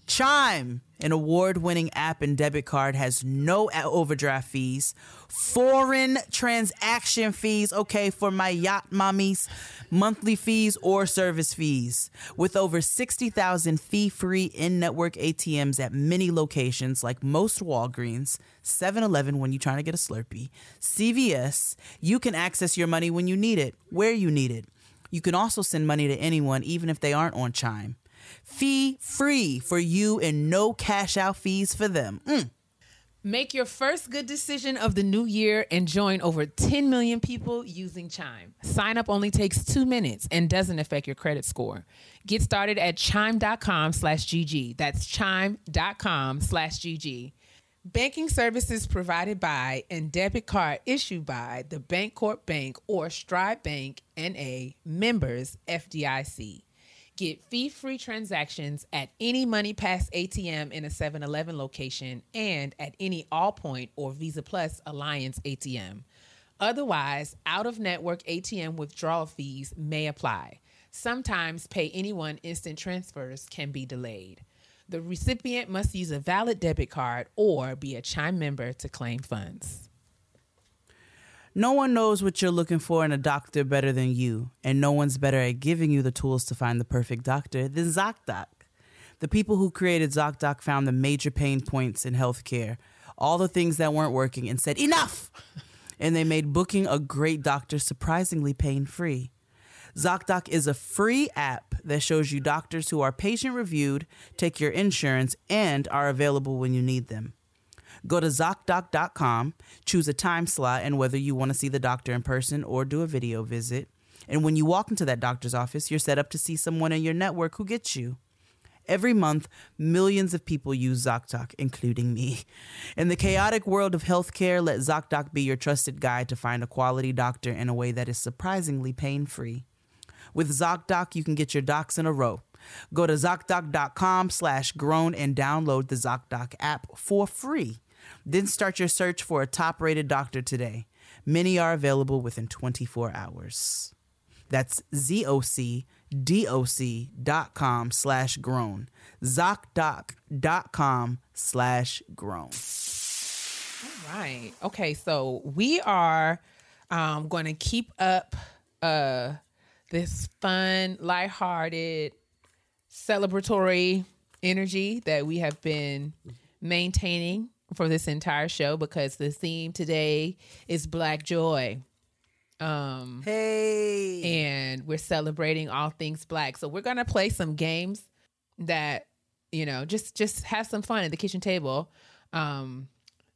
Chime, an award-winning app and debit card, has no overdraft fees, foreign transaction fees, okay, for my yacht mommies, monthly fees or service fees. With over sixty thousand fee-free in-network A T Ms at many locations like most Walgreens, seven eleven when you're trying to get a Slurpee, C V S, you can access your money when you need it, where you need it. You can also send money to anyone, even if they aren't on Chime. Fee free for you and no cash out fees for them. Mm. Make your first good decision of the new year and join over ten million people using Chime. Sign up only takes two minutes and doesn't affect your credit score. Get started at chime dot com slash G G. That's chime dot com slash G G. Banking services provided by and debit card issued by the Bancorp Bank or Stride Bank N A, members F D I C. Get fee-free transactions at any MoneyPass A T M in a seven eleven location and at any Allpoint or Visa Plus Alliance A T M. Otherwise, out-of-network A T M withdrawal fees may apply. Sometimes pay anyone instant transfers can be delayed. The recipient must use a valid debit card or be a Chime member to claim funds. No one knows what you're looking for in a doctor better than you, and no one's better at giving you the tools to find the perfect doctor than ZocDoc. The people who created ZocDoc found the major pain points in healthcare, all the things that weren't working, and said, enough! and they made booking a great doctor surprisingly pain-free. ZocDoc is a free app that shows you doctors who are patient-reviewed, take your insurance, and are available when you need them. Go to ZocDoc dot com, choose a time slot and whether you want to see the doctor in person or do a video visit. And when you walk into that doctor's office, you're set up to see someone in your network who gets you. Every month, millions of people use ZocDoc, including me. In the chaotic world of healthcare, let ZocDoc be your trusted guide to find a quality doctor in a way that is surprisingly pain-free. With ZocDoc, you can get your docs in a row. Go to ZocDoc dot com slash grown and download the ZocDoc app for free. Then start your search for a top-rated doctor today. Many are available within twenty-four hours. That's Z-O-C-D-O-C dot com slash grown. ZocDoc dot com slash grown. All right. Okay, so we are um, going to keep up uh, this fun, lighthearted, celebratory energy that we have been maintaining for this entire show, because the theme today is Black Joy. Um, hey. And we're celebrating all things Black. So we're going to play some games that, you know, just, just have some fun at the kitchen table. Um,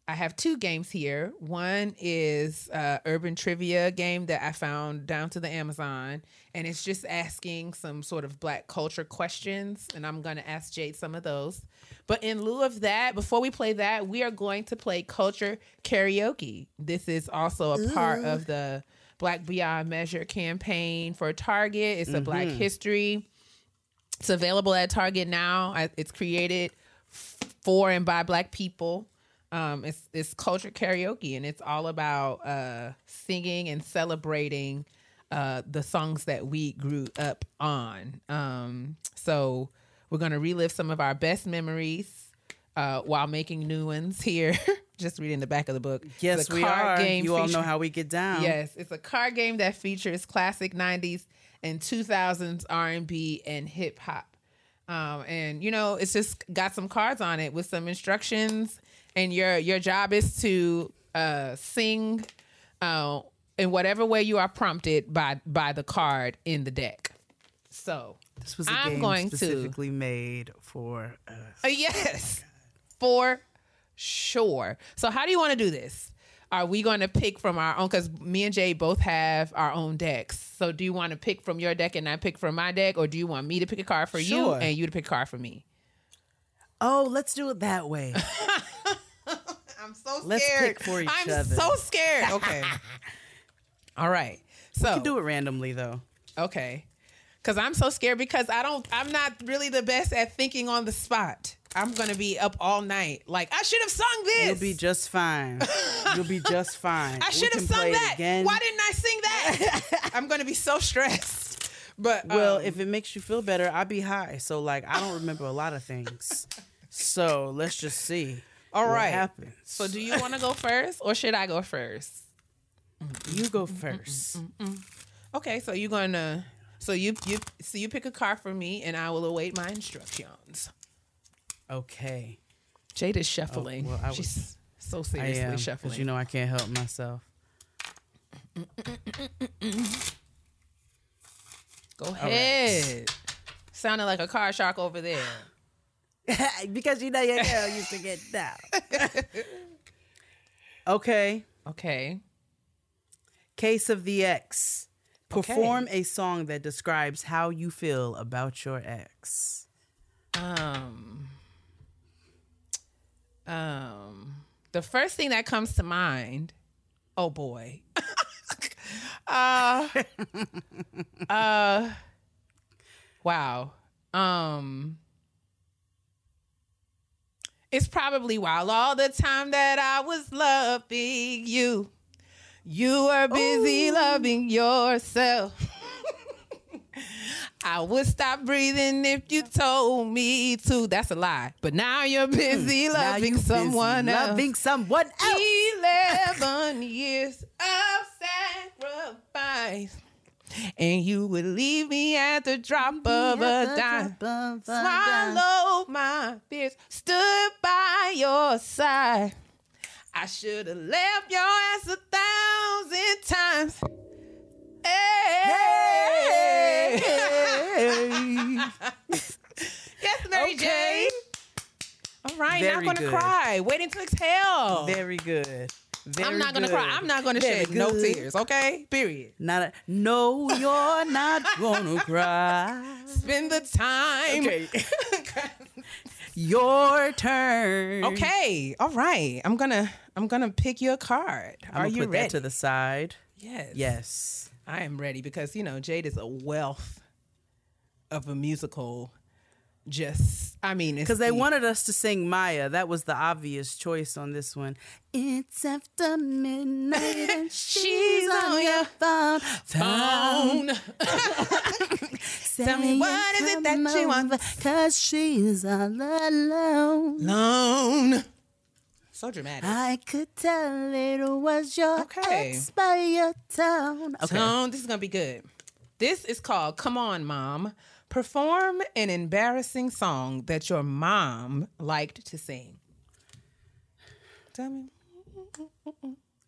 I have two games here. One is uh urban trivia game that I found down to the Amazon, and it's just asking some sort of Black culture questions, and I'm going to ask Jade some of those. But in lieu of that, before we play that, we are going to play culture karaoke. This is also a part Ooh. of the Black Beyond Measure campaign for Target. It's a mm-hmm. Black history. It's available at Target now. It's created for and by Black people. Um, it's it's culture karaoke, and it's all about uh, singing and celebrating uh, the songs that we grew up on. Um, so we're going to relive some of our best memories uh, while making new ones here. Just reading the back of the book. Yes, we are. Game you feature- all know how we get down. Yes, it's a card game that features classic nineties and two thousands R and B and hip hop. Um, and, you know, it's just got some cards on it with some instructions. And your your job is to uh, sing uh, in whatever way you are prompted by by the card in the deck. So this was a I'm game going specifically to, made for us. Uh, yes, oh for sure. So how do you want to do this? Are we going to pick from our own? Because me and Jay both have our own decks. So do you want to pick from your deck and I pick from my deck, or do you want me to pick a card for sure. you and you to pick a card for me? Oh, let's do it that way. I'm so scared. Let's pick for each I'm other. I'm so scared. Okay. All right. So we can do it randomly though. Okay. Because I'm so scared because I don't. I'm not really the best at thinking on the spot. I'm gonna be up all night. Like I should have sung this. You'll be just fine. You'll be just fine. I should have sung that. Why didn't I sing that? I'm gonna be so stressed. But well, um, if it makes you feel better, I'll be high. So like I don't remember a lot of things. So let's just see. All right. What happens. So do you want to go first or should I go first? You go first. Mm-mm-mm-mm-mm. Okay, so you're going to so you you so you pick a card for me and I will await my instructions. Okay. Jade is shuffling. Oh, well, I was, She's so seriously I am, shuffling. 'Cause you know I can't help myself. Go ahead. Right. Sounded like a card shark over there. Because you know your girl used to get down. Okay. Okay. Case of the Ex. Perform okay. a song that describes how you feel about your ex. Um. Um. The first thing that comes to mind. Oh boy. uh. uh. Wow. Um. It's probably while all the time that I was loving you, you were busy Ooh. loving yourself. I would stop breathing if you told me to. That's a lie. But now you're busy mm, loving you're someone busy else. Loving someone else. eleven years of sacrifice. And you would leave me at the drop of a dime. Swallowed dime. my fears, stood by your side. I should have left your ass a thousand good times. Hey. Hey. Yes, Mary okay. J. All right, very not going to cry. Waiting to exhale. Very good. Very I'm not going to cry. I'm not going to shed good. no tears, okay? Period. Not a, no, you're not going to cry. Spend the time. Okay. Your turn. Okay. All right. I'm going to I'm going to pick your card. Are you ready? I'm going to put that to the side. Yes. Yes. I am ready because, you know, Jade is a wealth of a musical. Just, I mean, because they deep. wanted us to sing Maya. That was the obvious choice on this one. It's after midnight and she's on your phone. Phone. Tell me what is it that you want? Because she's all alone. Alone. So dramatic. I could tell it was your okay. ex by your tone. Okay. Tone. This is going to be good. This is called Come On, Mom. Perform an embarrassing song that your mom liked to sing. Tell me.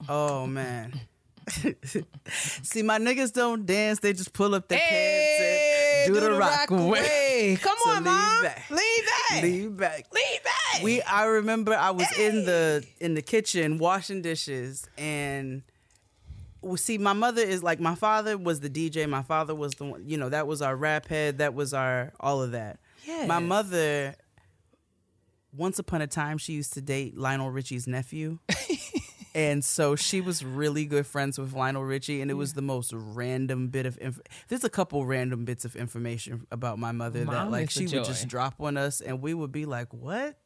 Oh, man. See, my niggas don't dance. They just pull up their hey, pants and do, do the, the rock, rock away. Come so on, lean mom. Back. Lean back. Lean back. Lean back. We, I remember I was hey. in the in the kitchen washing dishes and... See, my mother is like, my father was the D J. My father was the one, you know, that was our rap head. That was our, all of that. Yes. My mother, once upon a time, she used to date Lionel Richie's nephew. And so she was really good friends with Lionel Richie. And it yeah. was the most random bit of, inf- there's a couple random bits of information about my mother Mom that like she would joy. just drop on us. And we would be like, what?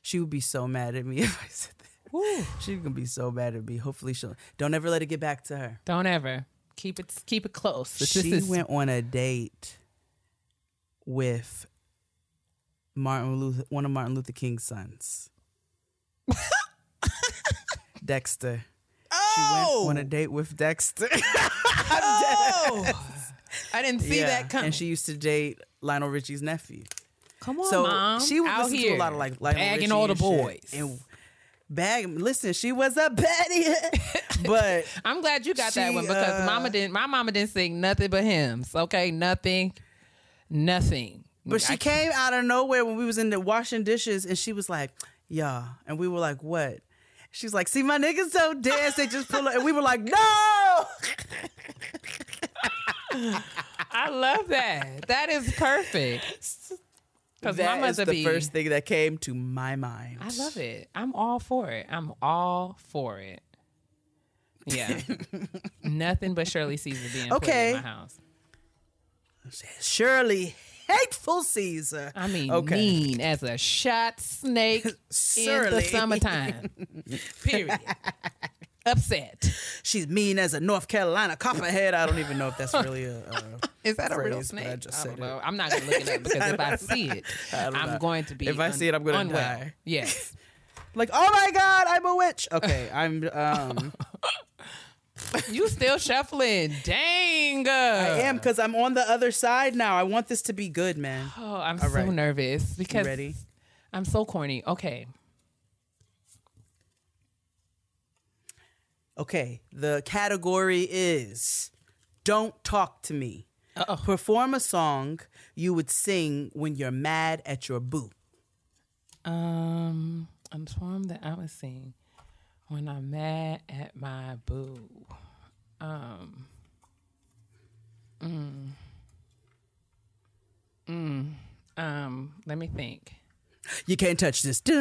She would be so mad at me if I said that. Woo. She's gonna be so mad at me. Hopefully she'll don't ever let it get back to her. Don't ever. Keep it keep it close. But she is... went on a date with Martin Luther, one of Martin Luther King's sons. Dexter. Oh! She went on a date with Dexter. Oh! I didn't see yeah. that coming. And she used to date Lionel Richie's nephew. Come on. So Mom. she would Out listen here. to a lot of like Lionel bagging Richie all the and boys. Shit. And Bag, listen, she was a baddie, but I'm glad you got she, that one because uh, mama didn't. My mama didn't sing nothing but hymns. Okay, nothing, nothing. But I she can't. came out of nowhere when we was in the washing dishes, and she was like, "Yeah," and we were like, "What?" She's like, "See, my niggas don't dance; they just pull up." And we were like, "No." I love that. That is perfect. That is the be, first thing that came to my mind. I love it. I'm all for it. I'm all for it. Yeah. Nothing but Shirley Caesar being okay. put in my house. Shirley, hateful Caesar. I mean, okay. mean as a shot snake in the summertime. Period. Upset. She's mean as a North Carolina copperhead. I don't even know if that's really a... a Is that phrase, a real snake? I, just I don't know. It. I'm not going to look it up because if I see it, I'm know. going to be If I un- see it, I'm going to die. Yes. Like, oh my God, I'm a witch. Okay, I'm... Um... You still shuffling. Dang. I am because I'm on the other side now. I want this to be good, man. Oh, I'm All so right. nervous because ready? I'm so corny. Okay. Okay, the category is Don't Talk to Me. Uh-oh. Perform a song you would sing when you're mad at your boo. Um, a song that I would sing when I'm mad at my boo. Um, mm, mm, um, let me think. You can't touch this. Um,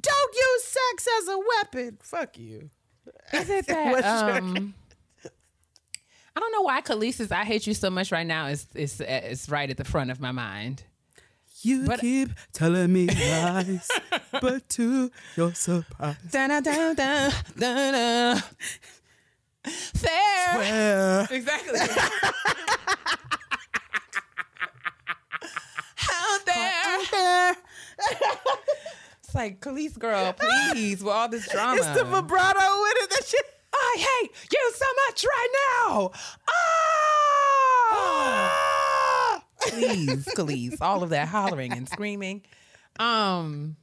don't use sex as a weapon. Fuck you. Is it that? um, I don't know why Khaleesi's "I Hate You So Much" right now is is is right at the front of my mind. You but, keep telling me lies, but to your surprise, dun, dun, dun, dun, dun. Fair. Swear. Exactly. Out there. Out there. It's like, Khaleesi girl, please, with all this drama. It's the vibrato with it that shit. I hate you so much right now. Ah! Oh. Please, Khaleesi, all of that hollering and screaming. Um,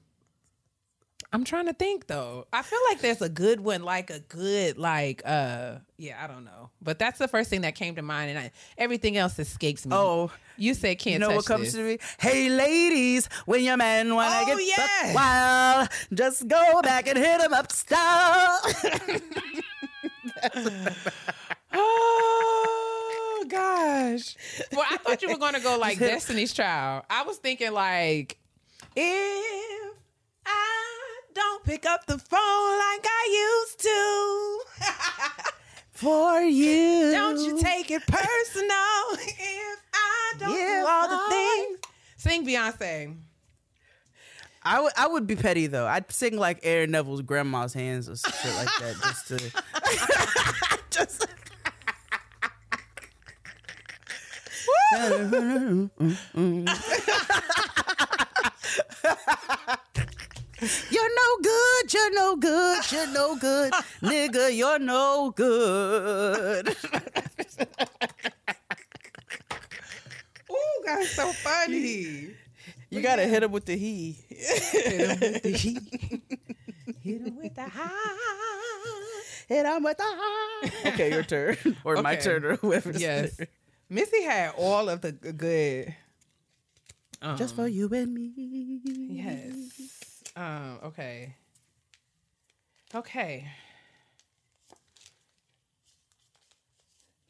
I'm trying to think though. I feel like there's a good one, like a good, like, uh, yeah, I don't know. But that's the first thing that came to mind, and I, everything else escapes me. Oh, you said can't. You know touch what comes this. To me? Hey, ladies, when your man wanna oh, get yeah. buck wild, just go back and hit him up style. Oh gosh. Well, I thought you were gonna go like Destiny's Child. I was thinking like, if I don't pick up the phone like I used to for you, don't you take it personal if I don't yeah, do all the things. Sing Beyonce. I would I would be petty though. I'd sing like Aaron Neville's Grandma's Hands or shit like that just to just You're no good, you're no good, you're no good, nigga, you're no good. Ooh, that's so funny. You gotta hit him with the he. Hit him with the he. Hit him with the ha. Hit him with the ha. Okay, your turn. Or okay. My turn or whoever's. Yes. There. Missy had all of the good. Um, Just for you and me. Yes. Um, okay. Okay.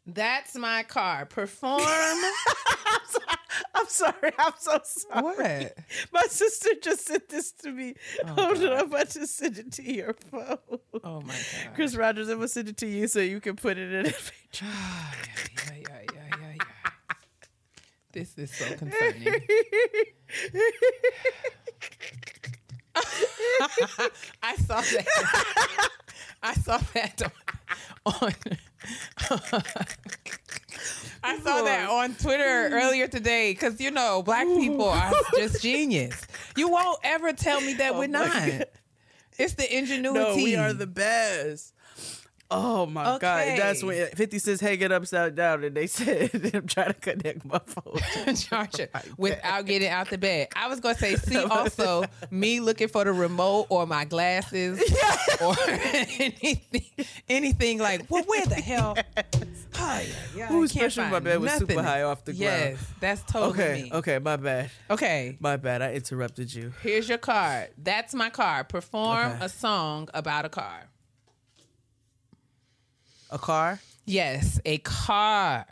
That's my car. Perform. I'm sorry. I'm sorry. I'm so sorry. What? My sister just sent this to me. Oh, hold on. I'm about to send it to your phone. Oh, my God. Chris Rogers, I'm going to send it to you so you can put it in a picture. Oh, yeah, yeah, yeah, yeah, yeah, yeah. This is so concerning. I saw that. I saw that on... I saw that on Twitter earlier today because, you know, black people are just genius. You won't ever tell me that oh we're not. God. It's the ingenuity. No, we are the best. Oh, my okay. God. That's when fifty says, hey, get upside down. And they said, I'm trying to connect my phone to charge it without getting out the bed. I was going to say, see, also, me looking for the remote or my glasses or anything. Anything like, well, where the hell? Oh, yeah, who's pushing my bed was nothing. Super high off the ground. Yes, that's totally okay, me. Okay, my bad. Okay. My bad, I interrupted you. Here's your card. That's my card. Perform okay. a song about a car. A car? Yes, a car.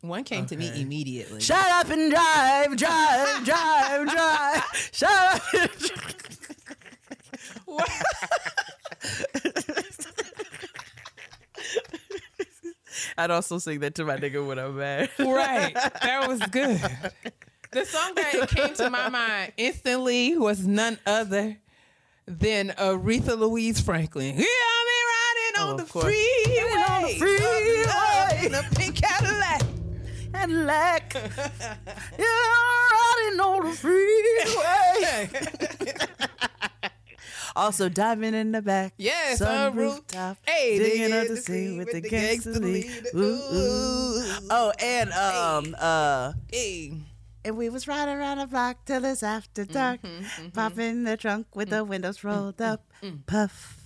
One came okay. to me immediately. Shut up and drive, drive, drive, drive. Shut up and drive. What? I'd also sing that to my nigga when I'm mad. Right. That was good. The song that came to my mind instantly was none other than Aretha Louise Franklin. Yeah, I'm riding on, oh, the freeway, on the freeway in a pink Cadillac. Cadillac. Yeah, riding on the freeway. Also, diving in the back. Yes, on rooftop. Hey, digging up the sea with the gangsta lead. Ooh, ooh. Oh, and um, uh, hey. And we was riding around the block till it's after dark. Mm-hmm, mm-hmm. Popping the trunk with mm-hmm. the windows rolled mm-hmm. up. Mm-hmm. Puff.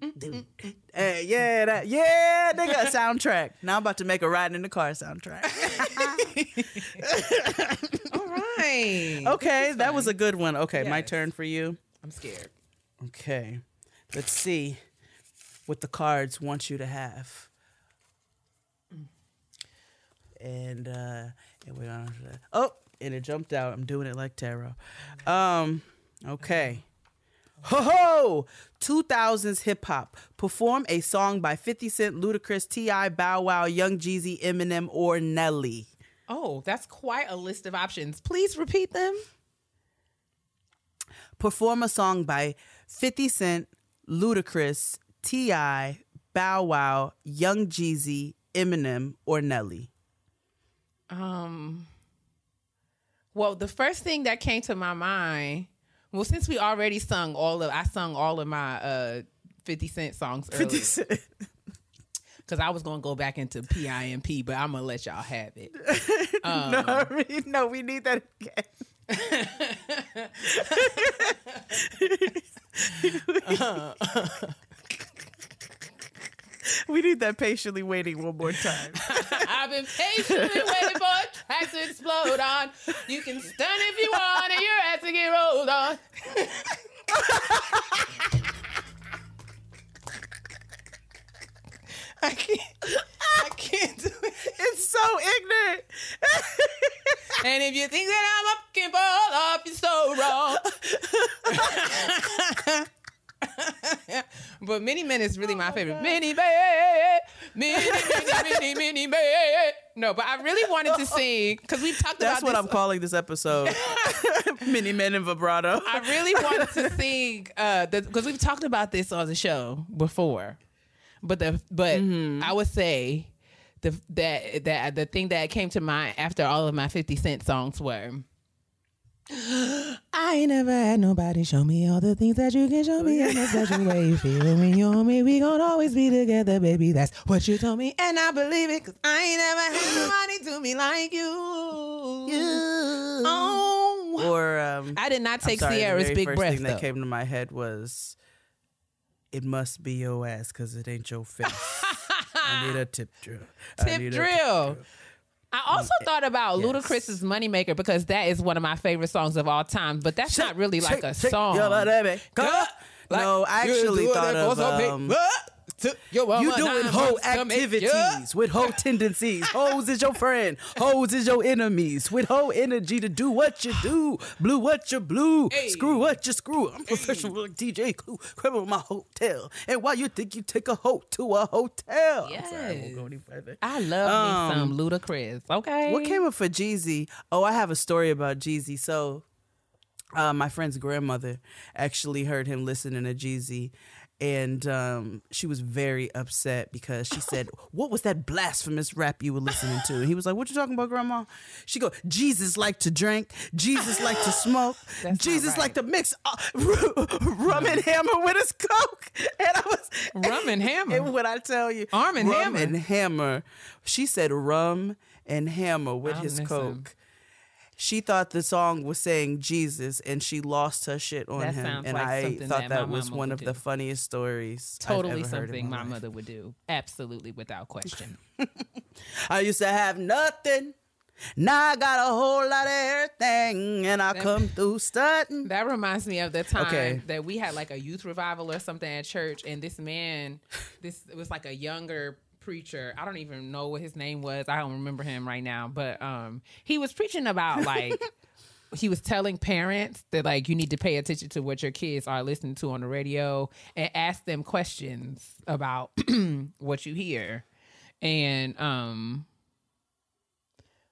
Dude. Mm-hmm. Hey, yeah, that, yeah, nigga, soundtrack. Now I'm about to make a ride in the car soundtrack. All right. Okay, that was a good one. Okay, yes. My turn for you. I'm scared. Okay, let's see what the cards want you to have. And uh, and we're gonna oh, and it jumped out. I'm doing it like tarot. Um, okay. Ho ho! two thousands hip hop. Perform a song by fifty cent, Ludacris, T I, Bow Wow, Young Jeezy, Eminem, or Nelly. Oh, that's quite a list of options. Please repeat them. Perform a song by fifty cent, Ludacris, T I, Bow Wow, Young Jeezy, Eminem, or Nelly. Um. Well, the first thing that came to my mind. Well, since we already sung all of, I sung all of my uh, fifty cent songs earlier. fifty cent. because I was going to go back into P I M P, but I'm going to let y'all have it. Um, no, I mean, no, we need that again. uh, uh, we need that patiently waiting one more time. I've been patiently waiting for a track to explode on. You can stun if you want and your ass to get rolled on. I can't. I can't do it. It's so ignorant. And if you think that I'm up, can ball off, you're so wrong. But Mini Men is really oh my, my favorite. God. Mini Man, Mini, Mini, Mini, Mini Man. No, but I really wanted to sing because we've talked That's about. That's what this. I'm calling this episode. Mini Men and Vibrato. I really wanted to sing uh because we've talked about this on the show before, but the but mm-hmm. I would say the that that the thing that came to mind after all of my fifty cent songs were. I ain't never had nobody show me all the things that you can show me in a special way. You feel when you on me, we gon' always be together, baby. That's what you told me, and I believe it, cause I ain't never had nobody do me like you. you. Oh, or um, I did not take sorry, Sierra's big breath. The first thing though. That came to my head was, "It must be your ass, cause it ain't your face." I need a tip drill. Tip I need drill. A tip drill. I also thought about yes. Ludacris's Moneymaker because that is one of my favorite songs of all time, but that's shake, not really shake, like a shake, song. Yo, like, no, I actually thought of... Um, you doing hoe activities with hoe tendencies. Hoes is your friend. Hoes is your enemies. With hoe energy to do what you do. Blue what you blue. Ay. Screw what you screw. I'm professional like D J Clue. Crab on my hotel. And why you think you take a hoe to a hotel? Yes. I'm sorry, I won't go any further. I love um, me some Ludacris. Okay. What came up for Jeezy? Oh, I have a story about Jeezy. So uh, my friend's grandmother actually heard him listening to Jeezy. And um, she was very upset because she said, "What was that blasphemous rap you were listening to?" And he was like, "What you talking about, Grandma?" She go, "Jesus like to drink. Jesus like to smoke. That's Jesus right. like to mix uh, r- rum and hammer with his coke." And I was rum and hammer. And what I tell you, arm and rum hammer. and hammer. She said rum and hammer with I'll his coke. Him. She thought the song was saying Jesus, and she lost her shit on that him. And like I thought that, that was one of do. the funniest stories. Totally I've ever something heard my, my mother would do, absolutely without question. I used to have nothing. Now I got a whole lot of everything, and I that, come through stunting. That reminds me of the time okay. that we had like a youth revival or something at church, and this man, this it was like a younger. preacher. I don't even know what his name was. I don't remember him right now, but um he was preaching about like he was telling parents that like you need to pay attention to what your kids are listening to on the radio and ask them questions about what you hear and um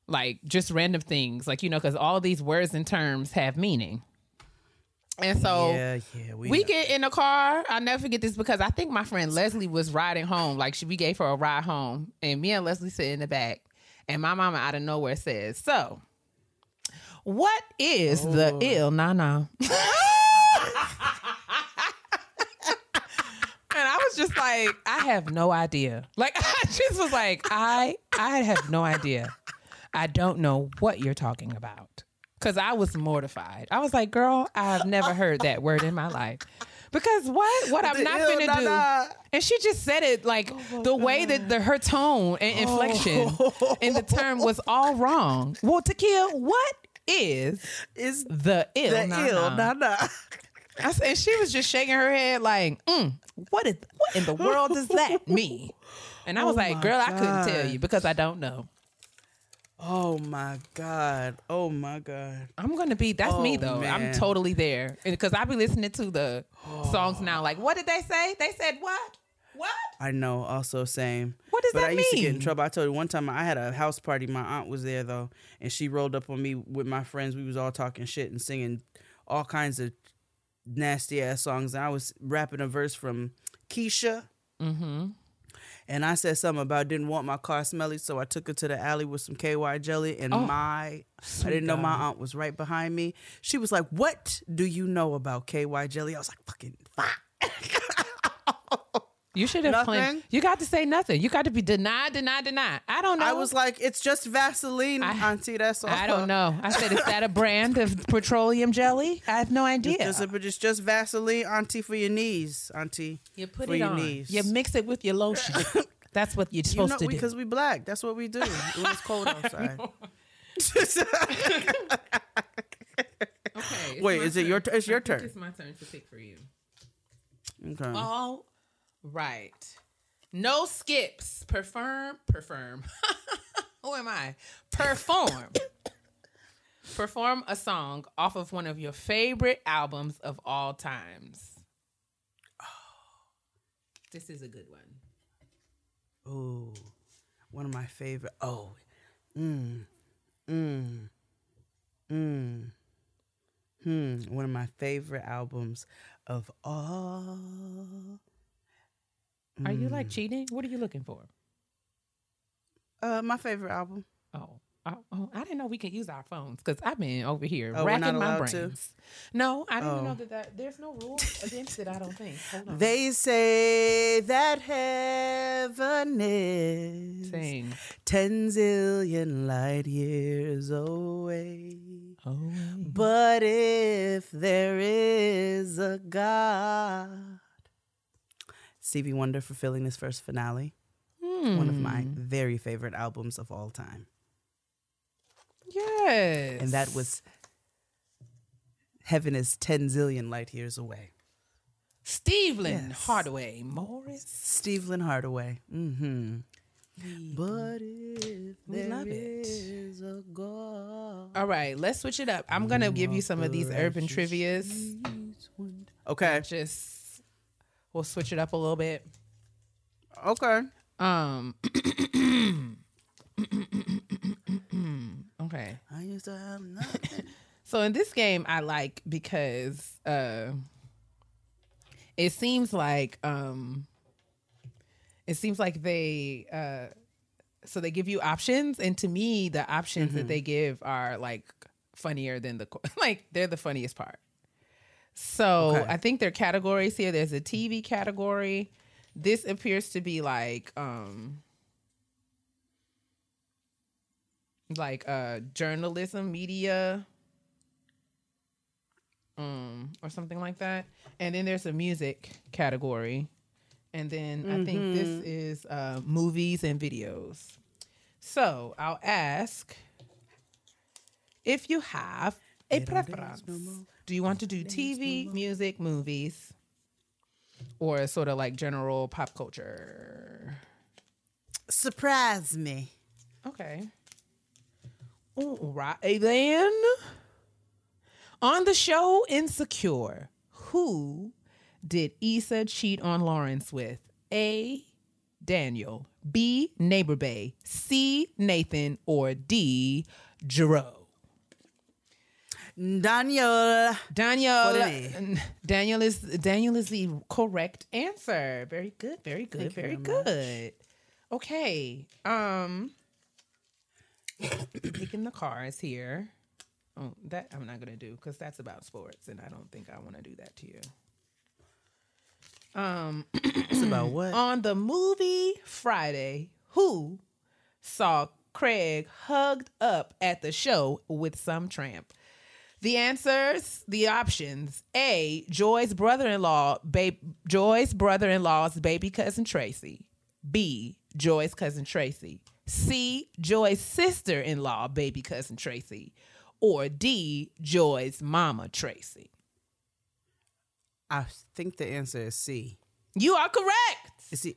like just random things like you know because all these words and terms have meaning. And so yeah, yeah, we, we get in the car. I'll never forget this because I think my friend Leslie was riding home. Like she, we gave her a ride home and me and Leslie sit in the back and my mama out of nowhere says, "So what is oh. the ill nah nah?" And I was just like, I have no idea. Like I just was like, I, I have no idea. I don't know what you're talking about. Because I was mortified. I was like, girl, I've never heard that word in my life. Because what? What I'm not going to do. And she just said it like oh the God. way that the, her tone and inflection oh. in the term was all wrong. Well, Takia, what is is the ill? The nah, ill, nah, nah. nah. I, and she was just shaking her head like, mm, what is? What in the world does that mean? And I was oh like, girl, God. I couldn't tell you because I don't know. Oh my God. Oh my God. I'm going to be, that's oh, me though. Man. I'm totally there. Because I be listening to the oh. songs now. Like, what did they say? They said what? What? I know. Also same. What does but that I mean? I used to get in trouble. I told you one time I had a house party. My aunt was there though. And she rolled up on me with my friends. We was all talking shit and singing all kinds of nasty ass songs. And I was rapping a verse from Keisha. Mm-hmm. And I said something about didn't want my car smelly, so I took her to the alley with some K Y jelly. And oh, my, I didn't know God. my aunt was right behind me. She was like, "What do you know about K Y jelly?" I was like, "Fucking fuck." You should have claimed. You got to say nothing. You got to be denied, denied, denied. I don't know. I was like, it's just Vaseline, I, Auntie. That's all. I don't know. I said, is that a brand of petroleum jelly? I have no idea. It's just, it's just Vaseline, Auntie, for your knees, Auntie. You put for it your on. Knees. You mix it with your lotion. That's what you're supposed you know, to do. Because we black. That's what we do. It was cold outside. Okay. Wait, is turn. it your? T- it's your I turn. It's my turn to pick for you. Okay. All right. No skips. Perform. Perform. Who am I? Perform. Perform a song off of one of your favorite albums of all times. Oh, this is a good one. Oh, one of my favorite. Oh, mm, mm, mm, hmm. One of my favorite albums of all. Mm. Are you like cheating? What are you looking for? Uh, my favorite album. Oh, oh, oh I didn't know we could use our phones because I've been over here oh, racking my brains. To? No, I didn't oh. know that, that. There's no rule against it. I don't think. Hold on. They say that heaven is Sing. ten zillion light years away. Oh. But if there is a God. Stevie Wonder fulfilling his first finale. Mm. One of my very favorite albums of all time. Yes. And that was Heaven is ten Zillion Light Years Away. Steve-lyn yes. Hardaway Morris. Steve-lyn Hardaway. Mm-hmm. But if we there love it. Is a God. All right, let's switch it up. I'm going to give you some of these urban trivias. Okay. Just we'll switch it up a little bit. Okay. Um Okay. I used to have nothing. So in this game I like because uh it seems like um It seems like they, uh, so they give you options. And to me, the options mm-hmm. that they give are like funnier than the, like they're the funniest part. So okay. I think there are categories here. There's a T V category. This appears to be like, um, like uh, journalism, media, um, or something like that. And then there's a music category. And then mm-hmm. I think this is uh, movies and videos. So I'll ask if you have a preference. No do you want to do T V, no music, movies, or sort of like general pop culture? Surprise me. Okay. All right then. On the show Insecure, who... did Issa cheat on Lawrence with? A, Daniel, B, Neighbor Bay, C, Nathan, or D, Jerome? Daniel. Daniel. Daniel is Daniel is the correct answer. Very good. Very good. Thank very good. Much. Okay. Um picking the cars here. Oh, that I'm not gonna do because that's about sports, and I don't think I want to do that to you. Um, it's about what? On the movie Friday, who saw Craig hugged up at the show with some tramp? The answers, the options: A, Joy's brother-in-law, ba- Joy's brother-in-law's baby cousin Tracy; B, Joy's cousin Tracy; C, Joy's sister-in-law, baby cousin Tracy; or D, Joy's mama Tracy. I think the answer is C. You are correct. Is it?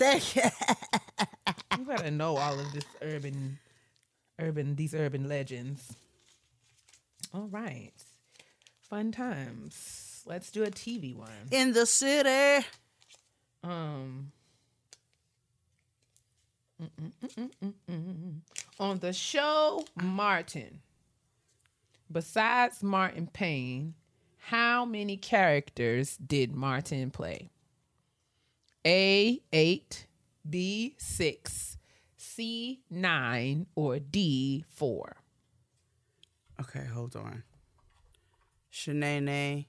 Thank you. You gotta know all of this urban, urban, these urban legends. All right, fun times. Let's do a T V one. In the city. Um. Mm-mm, mm-mm, mm-mm. On the show Martin. Besides Martin Payne, how many characters did Martin play? A, eight, B, six, C, nine, or D, four? Okay, hold on. Shanae,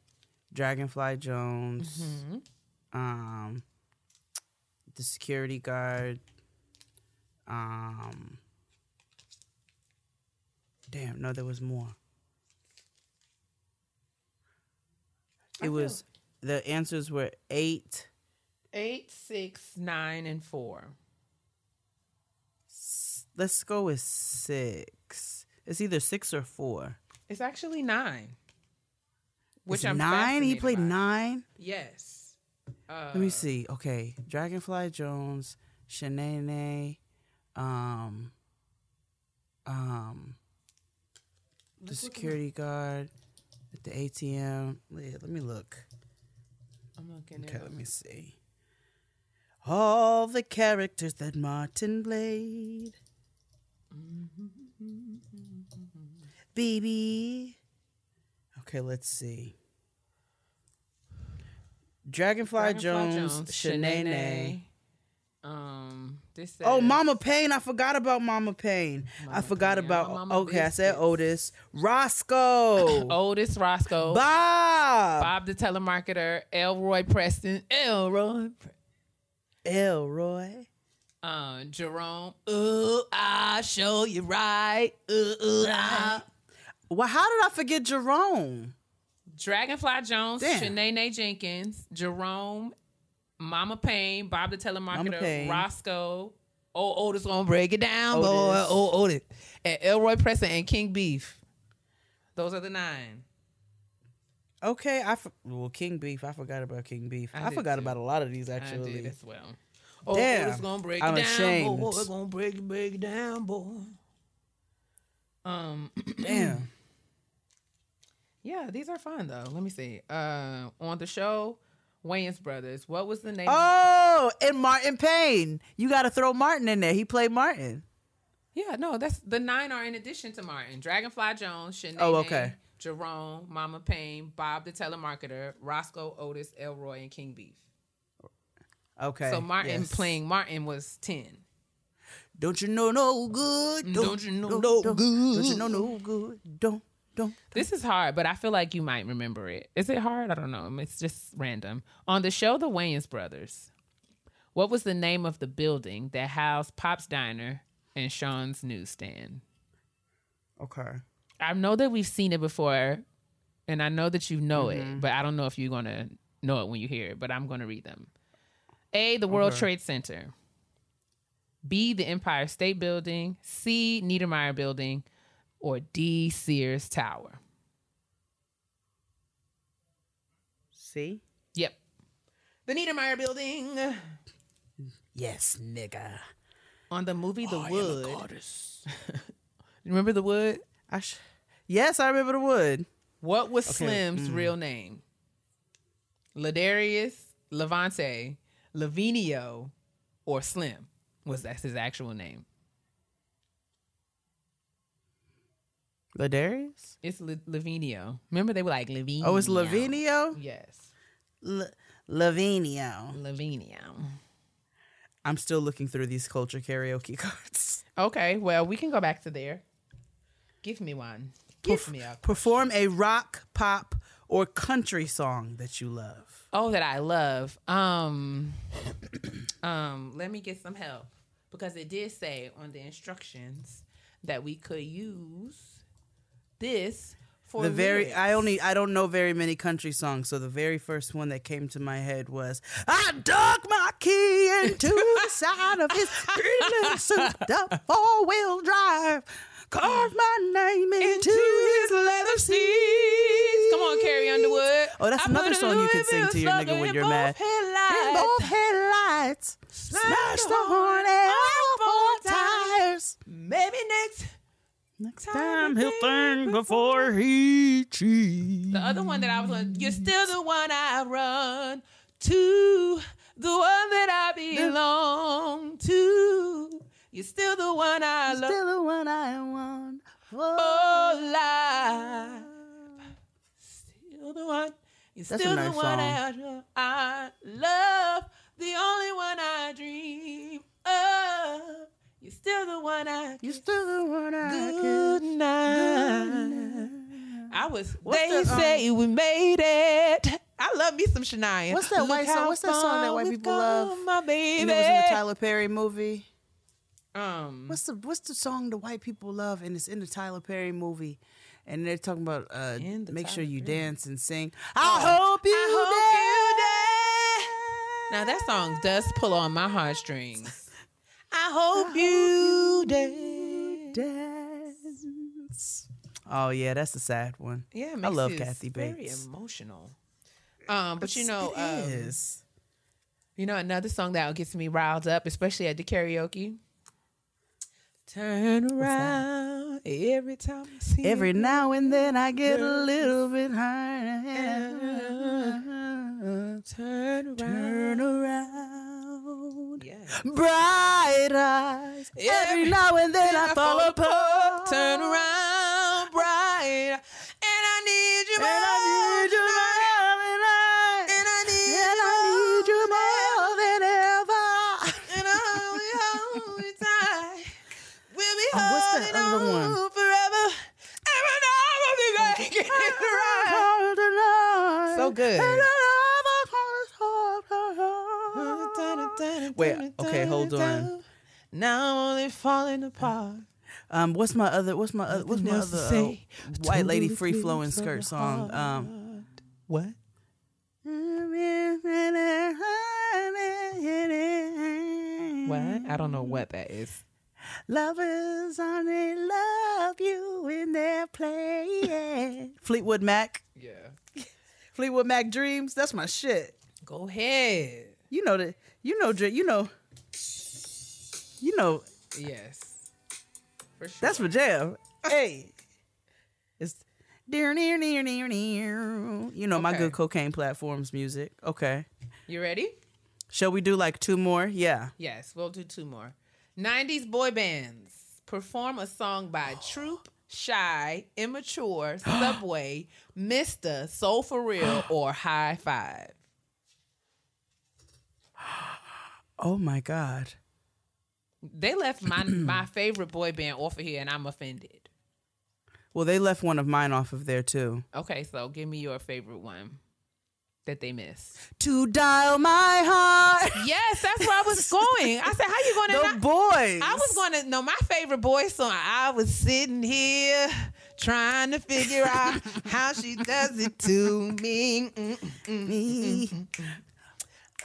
Dragonfly Jones, mm-hmm. um, the security guard. Um, damn, no, there was more. It was, the answers were eight. Eight, six, nine, and four. S- let's go with six. It's either six or four. It's actually nine. Which it's I'm nine? He played by. Nine? Yes. Uh, Let me see. Okay. Dragonfly Jones, Shanae, um, um, the security guard. At the A T M. Let me look. I'm looking at it. Okay, let me see. All the characters that Martin played. Baby. Okay, let's see. Dragonfly, Dragonfly Jones, Jones Shanae. Um, this says, oh, Mama Payne. I forgot about Mama Payne. Mama I forgot Payne. about. Oh, okay, Biscuits. I said Otis. Roscoe. Otis, Roscoe. Bob. Bob the telemarketer. Elroy Preston. Elroy. Elroy. Um, Jerome. Ooh, I'll show you right. Ooh, ooh, I. Well, how did I forget Jerome? Dragonfly Jones, Shanae Jenkins, Jerome. Mama Payne, Bob the telemarketer, Roscoe, oh Otis gonna break it down, Otis. boy, oh Otis, and Elroy Preston and King Beef. Those are the nine. Okay, I for- well King Beef. I forgot about King Beef. I, I forgot too. about a lot of these actually. I did as well. Oh, Damn. Otis gonna break I'm it ashamed. down, boy. Otis gonna break it, break it down, boy. Um, damn. Yeah, these are fun though. Let me see. Uh, on the show. Wayans Brothers. What was the name? Oh, and Martin Payne. You got to throw Martin in there. He played Martin. Yeah, no, that's the nine are in addition to Martin. Dragonfly Jones, Shanae, oh, okay. Jerome, Mama Payne, Bob the telemarketer, Roscoe, Otis, Elroy, and King Beef. Okay. So Martin yes. playing Martin was ten. Don't you know no good? Don't, don't you know don't, no don't, good? Don't you know no good? Don't. Don't, don't. This is hard, but I feel like you might remember it. Is it hard? I don't know. It's just random. On the show, The Wayans Brothers, what was the name of the building that housed Pop's Diner and Sean's Newsstand? Okay. I know that we've seen it before, and I know that you know mm-hmm. it, but I don't know if you're going to know it when you hear it, but I'm going to read them. A, the World okay. Trade Center. B, the Empire State Building. C, Niedermeyer Building. Or D, Sears Tower. C? Yep. The Niedermeyer Building. Yes, nigga. On the movie The oh, Wood. The you remember The Wood? I sh- yes, I remember The Wood. What was okay. Slim's mm. real name? Ladarius, Levante, Lavinio, or Slim? Was that his actual name? Ladarius? It's L- Lavinio. Remember they were like Lavinio. Oh, it's Lavinio? Yes. L- Lavinio. Lavinio. I'm still looking through these culture karaoke cards. Okay, well, we can go back to there. Give me one. Give Perf- me a... Perform a rock, pop, or country song that you love. Oh, that I love. Um, um, let me get some help. Because it did say on the instructions that we could use... This for the very lyrics. I only I don't know very many country songs, so the very first one that came to my head was I dug my key into the side of his pretty souped up four wheel drive, carved my name into, into his leather seats. Come on, Carrie Underwood. Oh, that's I another song you could sing to your nigga when you're mad. Headlights. In both headlights, smash, smash the horn and all four tires. Maybe next. Next time, time he'll think before, before he cheats. The other one that I was on, you're still the one I run to, the one that I belong to. You're still the one I love. Still the one I want for life. Still the one. You're That's still nice the one I, I love. The only one I dream of. You're still the one I You're still the one I Good night. Good night. I was What's They the, um, say we made it. I love me some Shania. What's that Look white song? What's that song that white people love? My baby. You know, it was in the Tyler Perry movie. Um, what's the what's the song the white people love, and it's in the Tyler Perry movie, and they're talking about uh, make Tyler sure you Perry. dance and sing. I oh, hope you. I hope you dance. Now that song does pull on my heartstrings. I hope I you, hope you dance. dance. Oh yeah, that's a sad one. Yeah, it makes I love Kathy Bates. Very emotional. Um, but it's, you know, um, is. you know, another song that gets me riled up, especially at the karaoke. Turn around every time I see Every you. now and then I get Turn. a little bit higher. Turn around. Turn around. Yes. Bright eyes. Every, every now and then, then I fall apart. apart. Turn around. Bright. And I need you, man. So good. Wait, okay, hold on. Now I'm only falling apart. Um, what's my other? What's my other? What's my other uh, white lady free flowing skirt song? Um, what? What? I don't know what that is. Lovers only love you when they're playing. Fleetwood Mac. Yeah. Fleetwood Mac Dreams. That's my shit. Go ahead. You know that. You know. You know. You know. Yes. For sure. That's my jam. Hey. It's dear, near, near, near, near. You know okay. my good cocaine platforms music. Okay. You ready? Shall we do like two more? Yeah. Yes, we'll do two more. nineties boy bands perform a song by Troop, Shy, Immature, Subway, Mister, Soul For Real, or High Five. Oh my God. They left my, my favorite boy band off of here and I'm offended. Well, they left one of mine off of there too. Okay, so give me your favorite one that they miss. To dial my heart. Yes, that's where I was going. I said, how you going to... The Boys. I was going to... No, my favorite boy song, I was sitting here trying to figure out how she does it to me. Mm, mm, me. Mm, mm.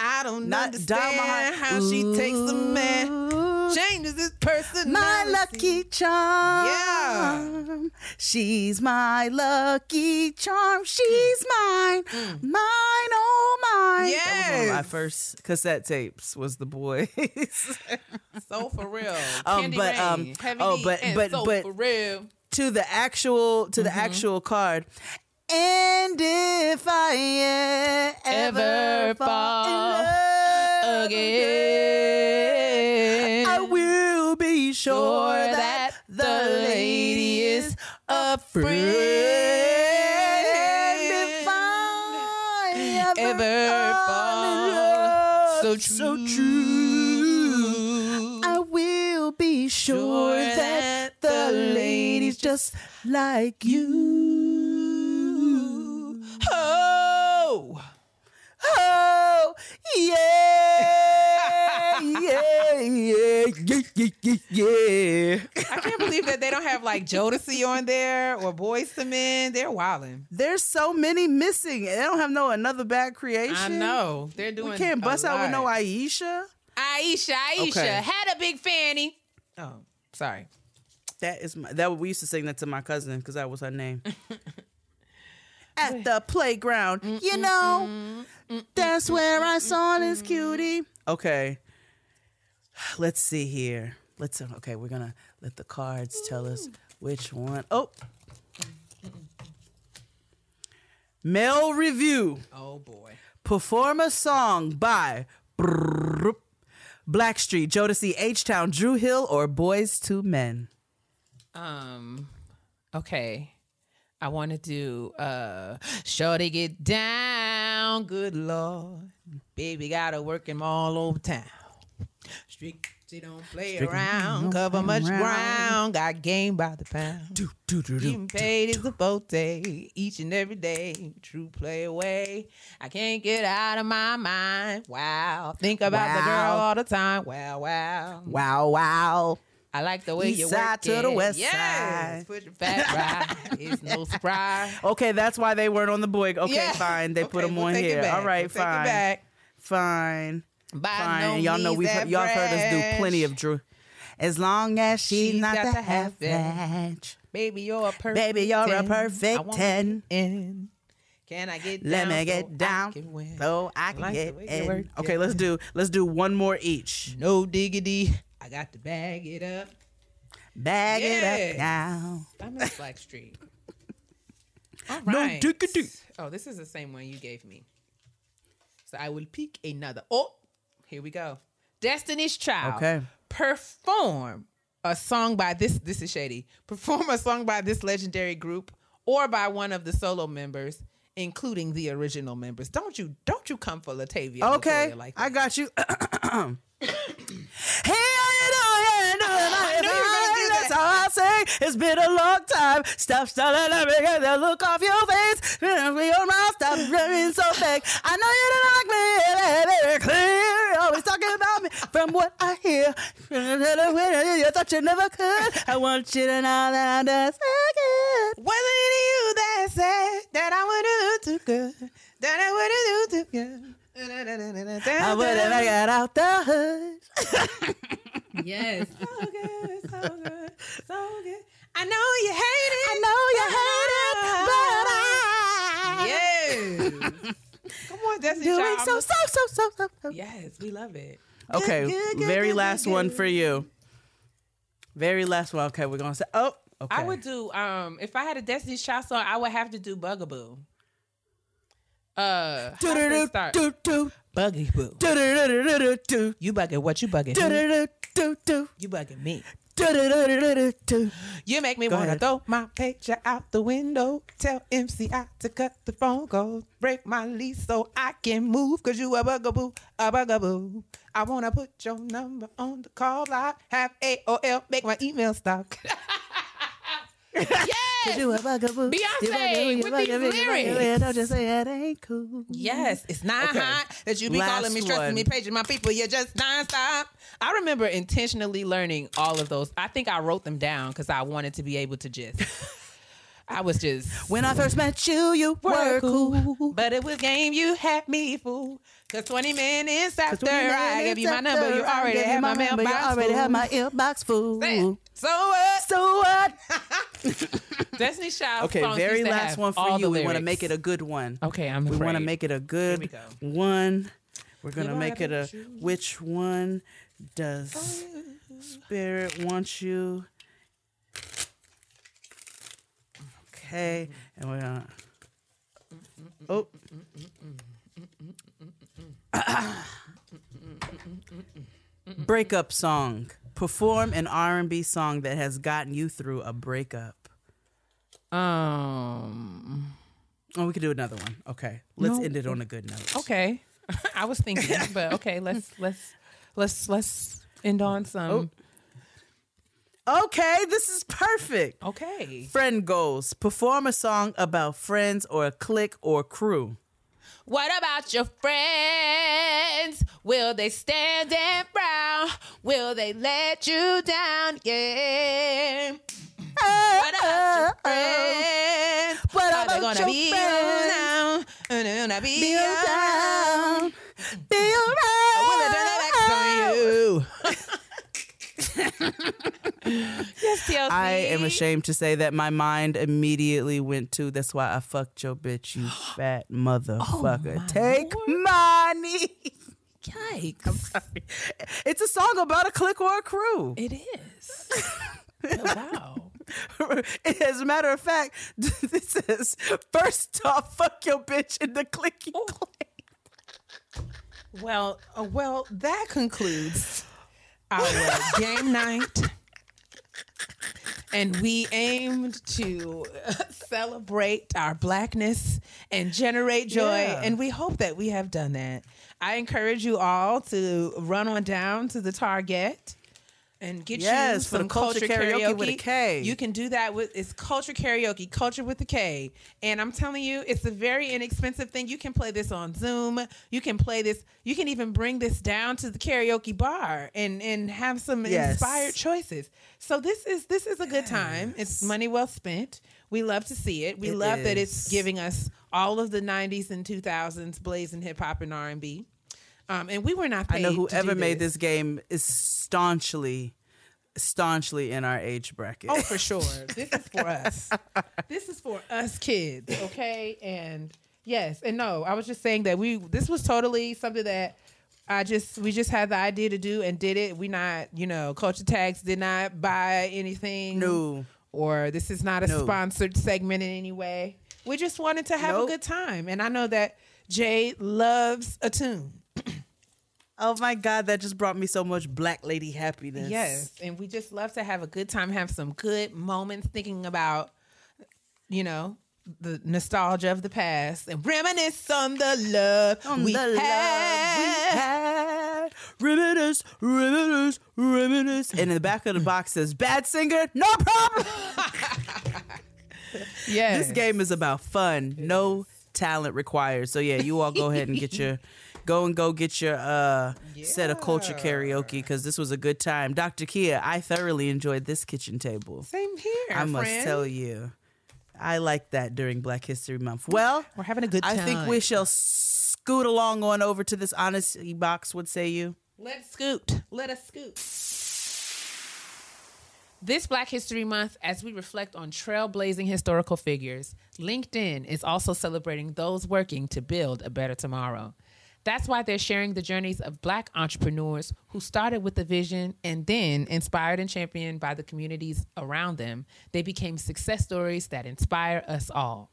I don't Not understand how Ooh. she takes a man, changes his personality. My lucky charm. Yeah. She's my lucky charm. She's mine. Mm. Mine, oh mine. Yes. That was one of my first cassette tapes was The Boys. So for real. Um, Candy but, Rain, um, Heavy oh, but, and but, so but for real. To the actual, to mm-hmm. the actual card. And if I ever, ever fall in love again, I will be sure that, that the lady is a friend. If I ever, ever fall in love, so true, so true, I will be sure, sure that, that the lady's just like you. Oh, oh, yeah, yeah, yeah, yeah, yeah, yeah. I can't believe that they don't have like Jodeci on there or Boyz two Men. They're wilding. There's so many missing. They don't have no another Bad Creation. I know they're doing. We can't bust out with no Aisha. Aisha, Aisha okay. had a big fanny. Oh, sorry. That is my, that we used to sing that to my cousin because that was her name. At the playground, mm-mm, you know, mm-mm, that's mm-mm, where I saw this cutie. Okay, let's see here. Let's okay, we're gonna let the cards tell us which one. Oh, male review. Oh boy, perform a song by Blackstreet, Jodeci, H-Town, Dru Hill, or Boys two Men. Um, okay. I want to do uh, Shorty Get Down, good Lord. Baby got to work him all over town. Street She don't play Strictly around, cover much around. ground. Got game by the pound. Do, do, do, do, Getting do, paid do, is a boat day, each and every day. True play away. I can't get out of my mind. Wow. Think about wow. the girl all the time. Wow, wow. Wow, wow. I like the way you work. East side to the west yes. side. Put your fat right. It's no surprise. Okay, that's why they weren't on the boy. Okay, yeah. fine. They okay, put them we'll on here. All right, we'll fine. Take it back. Fine. By fine. No y'all know we've heard, y'all heard us do plenty of Dru. As long as she's, she's not the half batch. Baby, you're a perfect. Baby, you're ten. a perfect ten. In. Can I get Let down? Let me get so down. I can win. So I can like get in. Okay, let's do let's do one more each. No diggity. I got to bag it up. Bag yes. it up now. I'm in Black Street. All right. No diggity. Oh, this is the same one you gave me. So I will pick another. Oh, here we go. Destiny's Child. Okay. Perform a song by this. This is shady. Perform a song by this legendary group or by one of the solo members, including the original members. Don't you? Don't you come for Latavia? Okay. Like I got you. Hey, I know, I know, I know you're gonna do that. That's how I say. It's been a long time. Stop stalling, I make the look off your face. Your mouth stop running so fake. I know you don't like me. Very clear. Always talking about me. From what I hear, you thought you never could. I want you to know that I'm just good. Wasn't it you that said that I wouldn't do too good? That I wouldn't do too good. I would have got out the hood. Yes. So good, so good, so good. I know you hate it. I know you hate it, but I... Yes. Come on, Destiny Child. Doing so, so, so, so, so, so. Yes, we love it. Okay, good, good, good, very good, last good. one for you. Very last one. Okay, we're going to say... Oh, okay. I would do... Um, if I had a Destiny Child song, I would have to do Bugaboo. Uh, do do do start? do do buggy boo. Do do do do do do. You bugging what? You bugging? Do do do do do. You bugging me? Do do do do do do. You make me Go wanna ahead. throw my paycheck out the window. Tell M C I to cut the phone calls. Break my lease so I can move. Cause you a bugaboo, a bugaboo. I wanna put your number on the call lock. Have A O L make my email stop. Yes, do a bugaboo. Beyonce with these lyrics. Don't just say that ain't cool. Yes, it's not okay. hot that you be Last calling me, stressing one. me, paging my people. You're just nonstop. I remember intentionally learning all of those. I think I wrote them down because I wanted to be able to just. I was just. When I first met you, you were cool, cool, but it was game you had me fool. Cause twenty minutes after twenty minutes I gave you my number, you already had my, my mailbox. You already had my inbox full. So what? So what? Destiny's Child. Okay, very last one for you. We want to make it a good one. Okay, I'm. We want to make it a good we one. We're gonna you make it a. You. Which one does oh, yeah. Spirit want you? Okay, and we're gonna. Oh. Breakup song. Perform an R and B song that has gotten you through a breakup. Um. Oh, we could do another one. Okay, let's no. end it on a good note. Okay, I was thinking, but okay, let's let's let's let's end on some. Oh. Okay, this is perfect. Okay, friend goals. Perform a song about friends or a clique or crew. What about your friends? Will they stand and frown? Will they let you down? Yeah. Oh, what about your friends? What Are about they gonna your be friends? Gonna be, be you down. Be around. Will they turn their backs on you? Yes, T L C. I am ashamed to say that my mind immediately went to that's why I fucked your bitch, you fat motherfucker. Oh, my Take Lord. money. Yikes. I'm sorry. It's a song about a clique or a crew. It is. Oh, wow. As a matter of fact, this is first off, fuck your bitch in the clicky click. Well, uh, well, that concludes our game night. And we aimed to celebrate our Blackness and generate joy. Yeah. And we hope that we have done that. I encourage you all to run on down to the Target and get yes, you some for culture, culture karaoke, karaoke with a K. You can do that with it's culture karaoke, culture with a K. And I'm telling you, it's a very inexpensive thing. You can play this on Zoom. You can play this. You can even bring this down to the karaoke bar and and have some yes. inspired choices. So this is this is a yes. good time. It's money well spent. We love to see it. We it love is. that it's giving us all of the nineties and two thousands blazing hip hop and R and B. Um, and we were not paid. I know whoever made this. this game is staunchly, staunchly in our age bracket. Oh, for sure. This is for us. This is for us kids, okay? And yes, and no, I was just saying that we. This was totally something that I just we just had the idea to do and did it. We not, you know, Culture Tax did not buy anything. No. Or this is not a no. sponsored segment in any way. We just wanted to have nope. a good time. And I know that Jay loves a tune. Oh my God, that just brought me so much Black lady happiness. Yes, and we just love to have a good time, have some good moments thinking about, you know, the nostalgia of the past and reminisce on the love on we the had. Love we had. Reminisce, reminisce, reminisce. And in the back of the box says, bad singer, no problem. Yes. This game is about fun, no talent required. So yeah, you all go ahead and get your... Go and go get your uh, yeah. set of culture karaoke because this was a good time. Doctor Kia, I thoroughly enjoyed this kitchen table. Same here, I must friend. tell you. I like that during Black History Month. Well, we're having a good time. I think we shall scoot along on over to this honesty box. What say you? Let's scoot. Let us scoot. This Black History Month, as we reflect on trailblazing historical figures, LinkedIn is also celebrating those working to build a better tomorrow. That's why they're sharing the journeys of Black entrepreneurs who started with a vision and then, inspired and championed by the communities around them, they became success stories that inspire us all.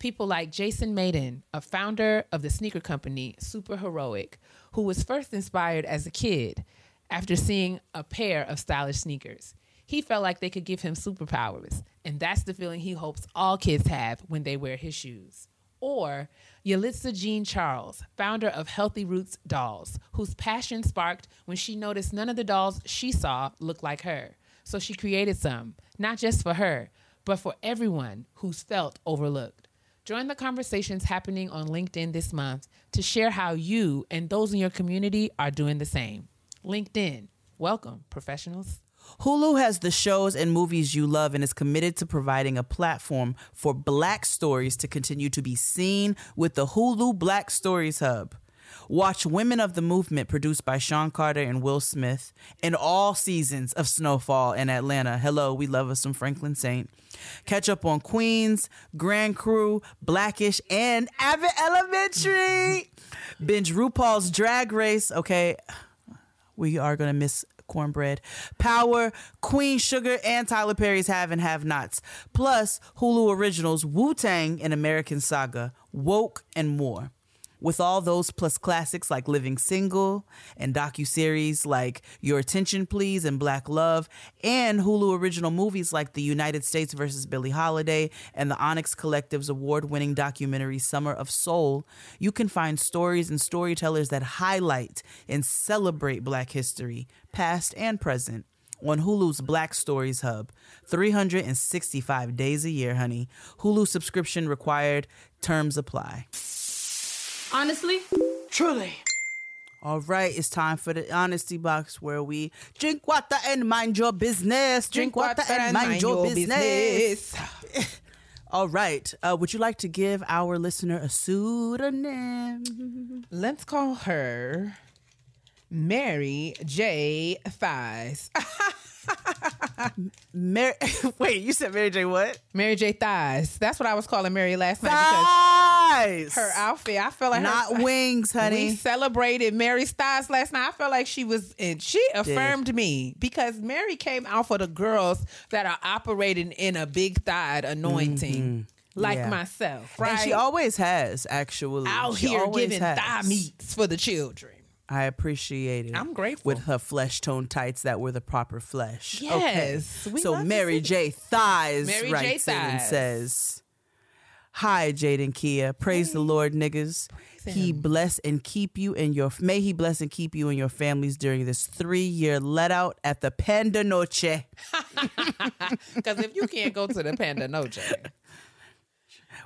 People like Jason Maiden, a founder of the sneaker company Super Heroic, who was first inspired as a kid after seeing a pair of stylish sneakers. He felt like they could give him superpowers, and that's the feeling he hopes all kids have when they wear his shoes. Or Yalitza Jean Charles, founder of Healthy Roots Dolls, whose passion sparked when she noticed none of the dolls she saw looked like her. So she created some, not just for her, but for everyone who's felt overlooked. Join the conversations happening on LinkedIn this month to share how you and those in your community are doing the same. LinkedIn, welcome, professionals. Hulu has the shows and movies you love and is committed to providing a platform for Black stories to continue to be seen with the Hulu Black Stories Hub. Watch Women of the Movement, produced by Sean Carter and Will Smith, and all seasons of Snowfall and Atlanta. Hello, we love us some Franklin Saint. Catch up on Queens, Grand Crew, Blackish, and Abbott Elementary. Binge RuPaul's Drag Race. Okay, we are going to miss Cornbread, Power, Queen Sugar, and Tyler Perry's Have and Have Nots, plus Hulu originals Wu-Tang and American Saga, Woke, and more. With all those plus classics like Living Single and docuseries like Your Attention Please and Black Love, and Hulu original movies like The United States versus Billie Holiday and the Onyx Collective's award-winning documentary Summer of Soul, you can find stories and storytellers that highlight and celebrate Black history, past and present, on Hulu's Black Stories Hub. three hundred sixty-five days a year, honey. Hulu subscription required. Terms apply. Honestly, truly. All right, it's time for the honesty box where we drink water and mind your business. Drink, drink water, water and mind, mind your, your business. business. All right, uh, would you like to give our listener a pseudonym? Let's call her Mary J. Thighs. Mary, wait, you said Mary J. what? Mary J. Thighs. That's what I was calling Mary last Thighs. night because her outfit. I felt like not her, wings, honey. We celebrated Mary's thighs last night. I felt like she was, and she affirmed Did. me because Mary came out for the girls that are operating in a big thighed anointing, mm-hmm. like yeah. myself. Right? And she always has, actually, out she here giving has. thigh meats for the children. I appreciate it. I'm grateful. With her flesh tone tights that were the proper flesh. Yes. Okay. So Mary J. Thighs Mary writes J. Thighs. in and says, hi, Jade and Kia. Praise hey. the Lord, niggas. Praise them. He bless and keep you and your may he bless and keep you and your families during this three-year let out at the Panda Noche. Because if you can't go to the Panda Noche,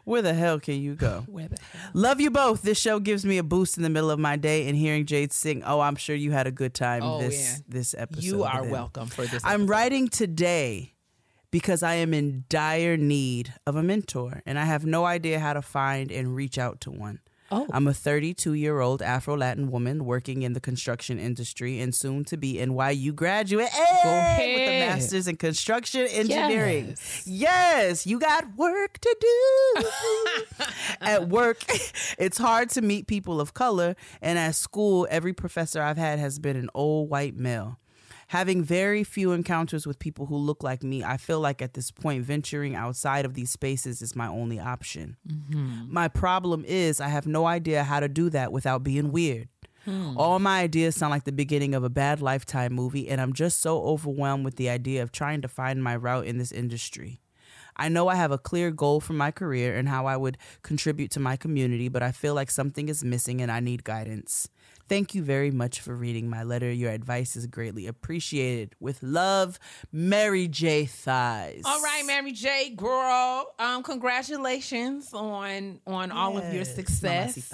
where the hell can you go? Where the hell? Love you both. This show gives me a boost in the middle of my day, and hearing Jade sing, oh, I'm sure you had a good time oh, this yeah. this episode. You are then. welcome for this episode. I'm writing today because I am in dire need of a mentor, and I have no idea how to find and reach out to one. Oh. I'm a thirty-two-year-old Afro-Latin woman working in the construction industry and soon to be N Y U graduate. Hey! With a master's in construction engineering. Yes, yes, you got work to do. At work, it's hard to meet people of color, and at school, every professor I've had has been an old white male. Having very few encounters with people who look like me, I feel like at this point, venturing outside of these spaces is my only option. Mm-hmm. My problem is I have no idea how to do that without being weird. Hmm. All my ideas sound like the beginning of a bad Lifetime movie, and I'm just so overwhelmed with the idea of trying to find my route in this industry. I know I have a clear goal for my career and how I would contribute to my community, but I feel like something is missing and I need guidance. Thank you very much for reading my letter. Your advice is greatly appreciated. With love, Mary J. Thighs. All right, Mary J. Girl, um, congratulations on on yes. all of your success.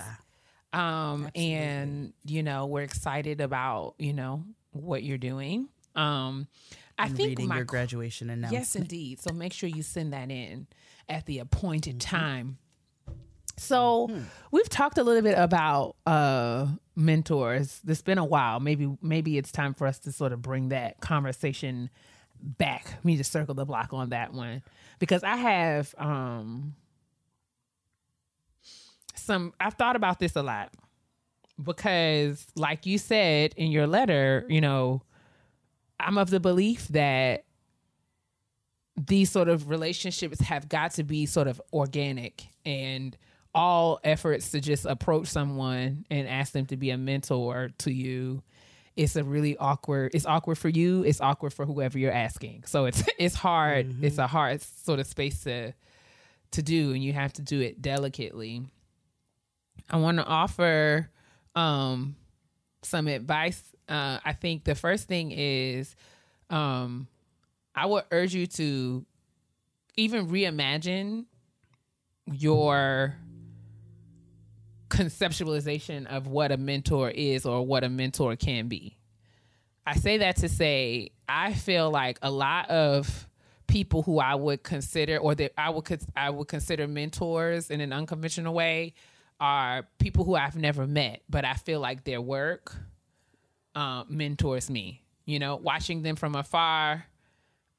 Um, and, you know, we're excited about, you know, what you're doing. Um I and think reading my, your graduation announcement. Yes, indeed. So make sure you send that in at the appointed mm-hmm. time. So mm-hmm. we've talked a little bit about uh, mentors. It's been a while. Maybe maybe it's time for us to sort of bring that conversation back. We need to circle the block on that one because I have um, some. I've thought about this a lot because, like you said in your letter, you know. I'm of the belief that these sort of relationships have got to be sort of organic, and all efforts to just approach someone and ask them to be a mentor to you. It's a really awkward, it's awkward for you. It's awkward for whoever you're asking. So it's, it's hard. Mm-hmm. It's a hard sort of space to, to do, and you have to do it delicately. I want to offer, um, some advice. Uh, I think the first thing is um, I would urge you to even reimagine your conceptualization of what a mentor is or what a mentor can be. I say that to say I feel like a lot of people who I would consider or that I would I would consider mentors in an unconventional way are people who I've never met, but I feel like their work Uh, mentors me, you know, watching them from afar,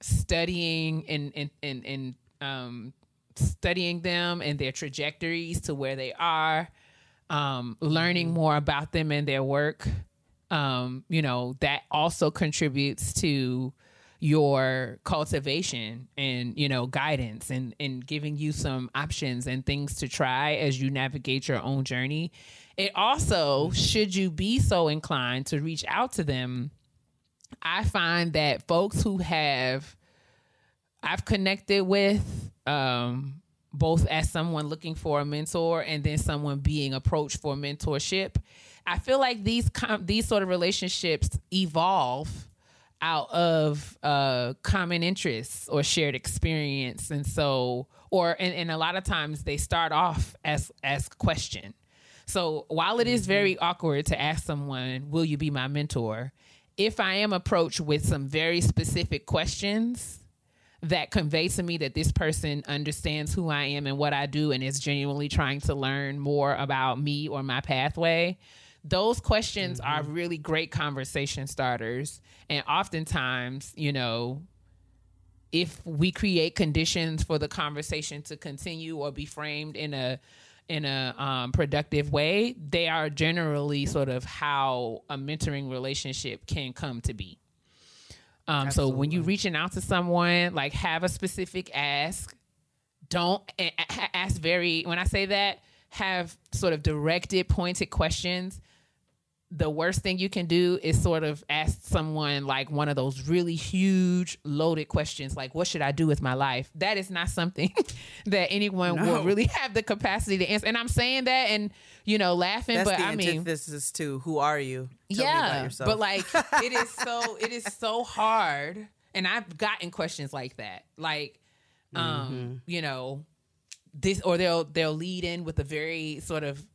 studying and, and, and, and um, studying them and their trajectories to where they are, um, learning more about them and their work. Um, you know, that also contributes to your cultivation and, you know, guidance and, and giving you some options and things to try as you navigate your own journey. It also, should you be so inclined to reach out to them, I find that folks who have, I've connected with, um, both as someone looking for a mentor and then someone being approached for mentorship. I feel like these, com- these sort of relationships evolve out of uh, common interests or shared experience. And so, or, and, and a lot of times they start off as, as question. So while it is very awkward to ask someone, will you be my mentor? If I am approached with some very specific questions that convey to me that this person understands who I am and what I do and is genuinely trying to learn more about me or my pathway, those questions mm-hmm. are really great conversation starters. And oftentimes, you know, if we create conditions for the conversation to continue or be framed in a in a um, productive way, they are generally sort of how a mentoring relationship can come to be. Um, so when you're reaching out to someone, like have a specific ask, don't ask very, when I say that, have sort of directed, pointed questions the worst thing you can do is sort of ask someone like one of those really huge loaded questions, like, what should I do with my life? That is not something that anyone no. will really have the capacity to answer. And I'm saying that and, you know, laughing, that's but I mean, this is too, who are you? Tell yeah. me about yourself. But like, it is so, it is so hard. And I've gotten questions like that. Like, um, mm-hmm. you know, this, or they'll, they'll lead in with a very sort of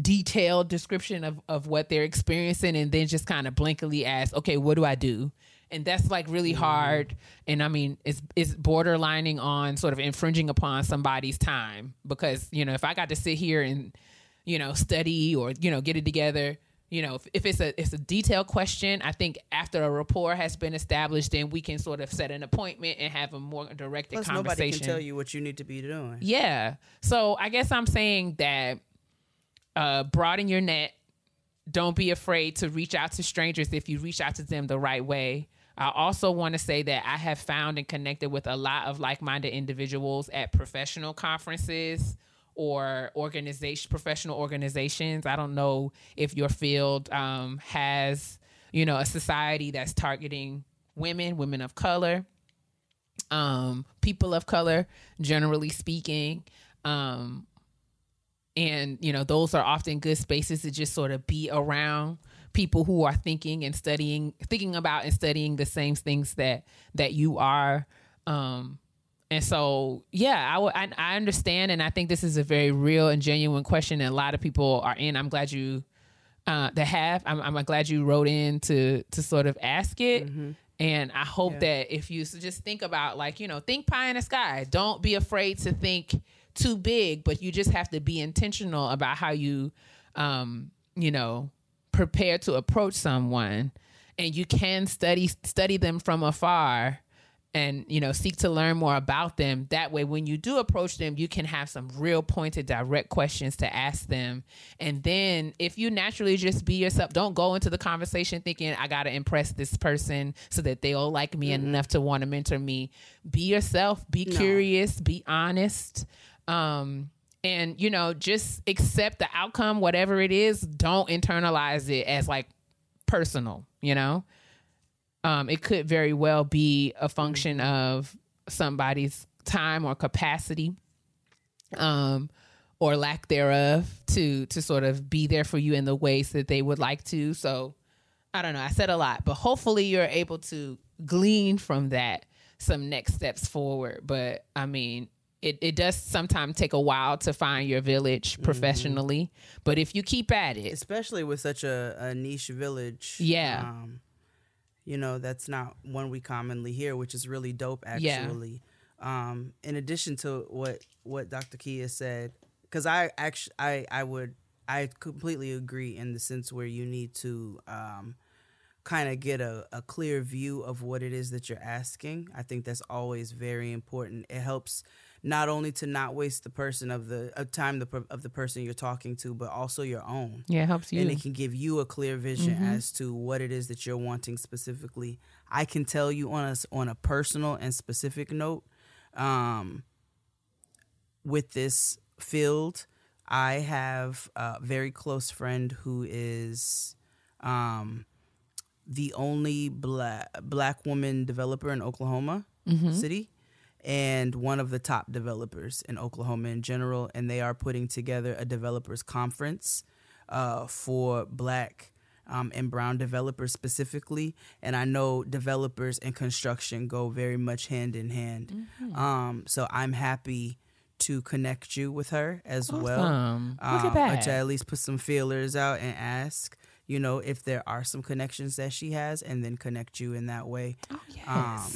detailed description of, of what they're experiencing and then just kind of blankly ask, okay, what do I do? And that's like really hard. And I mean, it's, it's borderlining on sort of infringing upon somebody's time because, you know, if I got to sit here and, you know, study or, you know, get it together, you know, if, if it's a, it's a detailed question, I think after a rapport has been established, then we can sort of set an appointment and have a more directed Plus, conversation. Nobody can tell you what you need to be doing. Yeah. So I guess I'm saying that, Uh, broaden your net. Don't be afraid to reach out to strangers if you reach out to them the right way. I also want to say that I have found and connected with a lot of like-minded individuals at professional conferences or organization, professional organizations. I don't know if your field um, has, you know, a society that's targeting women, women of color, um, people of color, generally speaking. Um, And, you know, those are often good spaces to just sort of be around people who are thinking and studying, thinking about and studying the same things that that you are. Um, and so, yeah, I, w- I, I understand. And I think this is a very real and genuine question that a lot of people are in. I'm glad you uh, that have. I'm, I'm glad you wrote in to to sort of ask it. Mm-hmm. And I hope yeah. that if you so just think about like, you know, think pie in the sky. Don't be afraid to think too big, but you just have to be intentional about how you, um, you know, prepare to approach someone, and you can study, study them from afar and, you know, seek to learn more about them. That way, when you do approach them, you can have some real pointed, direct questions to ask them. And then if you naturally just be yourself, don't go into the conversation thinking, I got to impress this person so that they'll like me mm-hmm. enough to want to mentor me. Be yourself, be no. curious, be honest. Um, and, you know, just accept the outcome, whatever it is. Don't internalize it as like personal, you know, um, it could very well be a function of somebody's time or capacity, um, or lack thereof to, to sort of be there for you in the ways that they would like to. So I don't know, I said a lot, but hopefully you're able to glean from that some next steps forward. But I mean, It it does sometimes take a while to find your village professionally, mm-hmm. but if you keep at it, especially with such a, a niche village, yeah, um, you know, that's not one we commonly hear, which is really dope. Actually, yeah. um, in addition to what what Doctor Kia said, because I actually I I would I completely agree in the sense where you need to um, kind of get a, a clear view of what it is that you're asking. I think that's always very important. It helps. Not only to not waste the person of the uh, time the, of the person you're talking to, but also your own. Yeah, it helps you. And it can give you a clear vision mm-hmm. as to what it is that you're wanting specifically. I can tell you on a, on a personal and specific note, um, with this field, I have a very close friend who is um, the only black, black woman developer in Oklahoma mm-hmm. City. And one of the top developers in Oklahoma in general, and they are putting together a developers conference uh, for black um, and brown developers specifically. And I know developers and construction go very much hand in hand. Mm-hmm. Um, so I'm happy to connect you with her as awesome. well. Um, Look at that. Or to at least put some feelers out and ask, you know, if there are some connections that she has and then connect you in that way. Oh, yes. Um,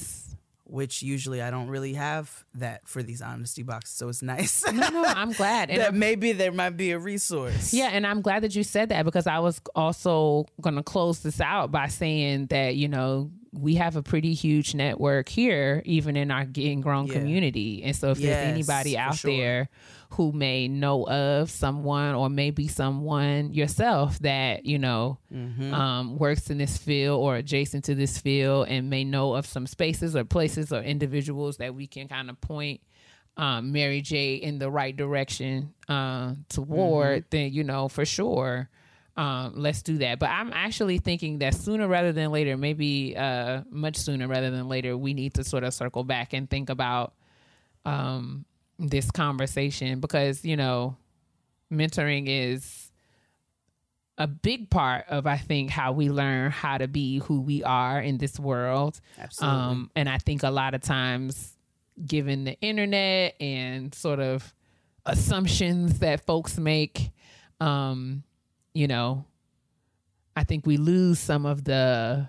which usually I don't really have that for these honesty boxes, so it's nice. No, no, I'm glad. And that I'm, maybe there might be a resource. Yeah, and I'm glad that you said that because I was also going to close this out by saying that, you know, we have a pretty huge network here, even in our Getting Grown yeah. community. And so if yes, there's anybody out sure. there who may know of someone or maybe someone yourself that, you know, mm-hmm. um, works in this field or adjacent to this field and may know of some spaces or places or individuals that we can kind of point um, Mary J in the right direction uh, toward, mm-hmm. then, you know, for sure. um, let's do that. But I'm actually thinking that sooner rather than later, maybe uh, much sooner rather than later, we need to sort of circle back and think about um, this conversation, because, you know, mentoring is a big part of, I think, how we learn how to be who we are in this world. Absolutely. Um, and I think a lot of times, given the internet and sort of assumptions that folks make, um, you know, I think we lose some of the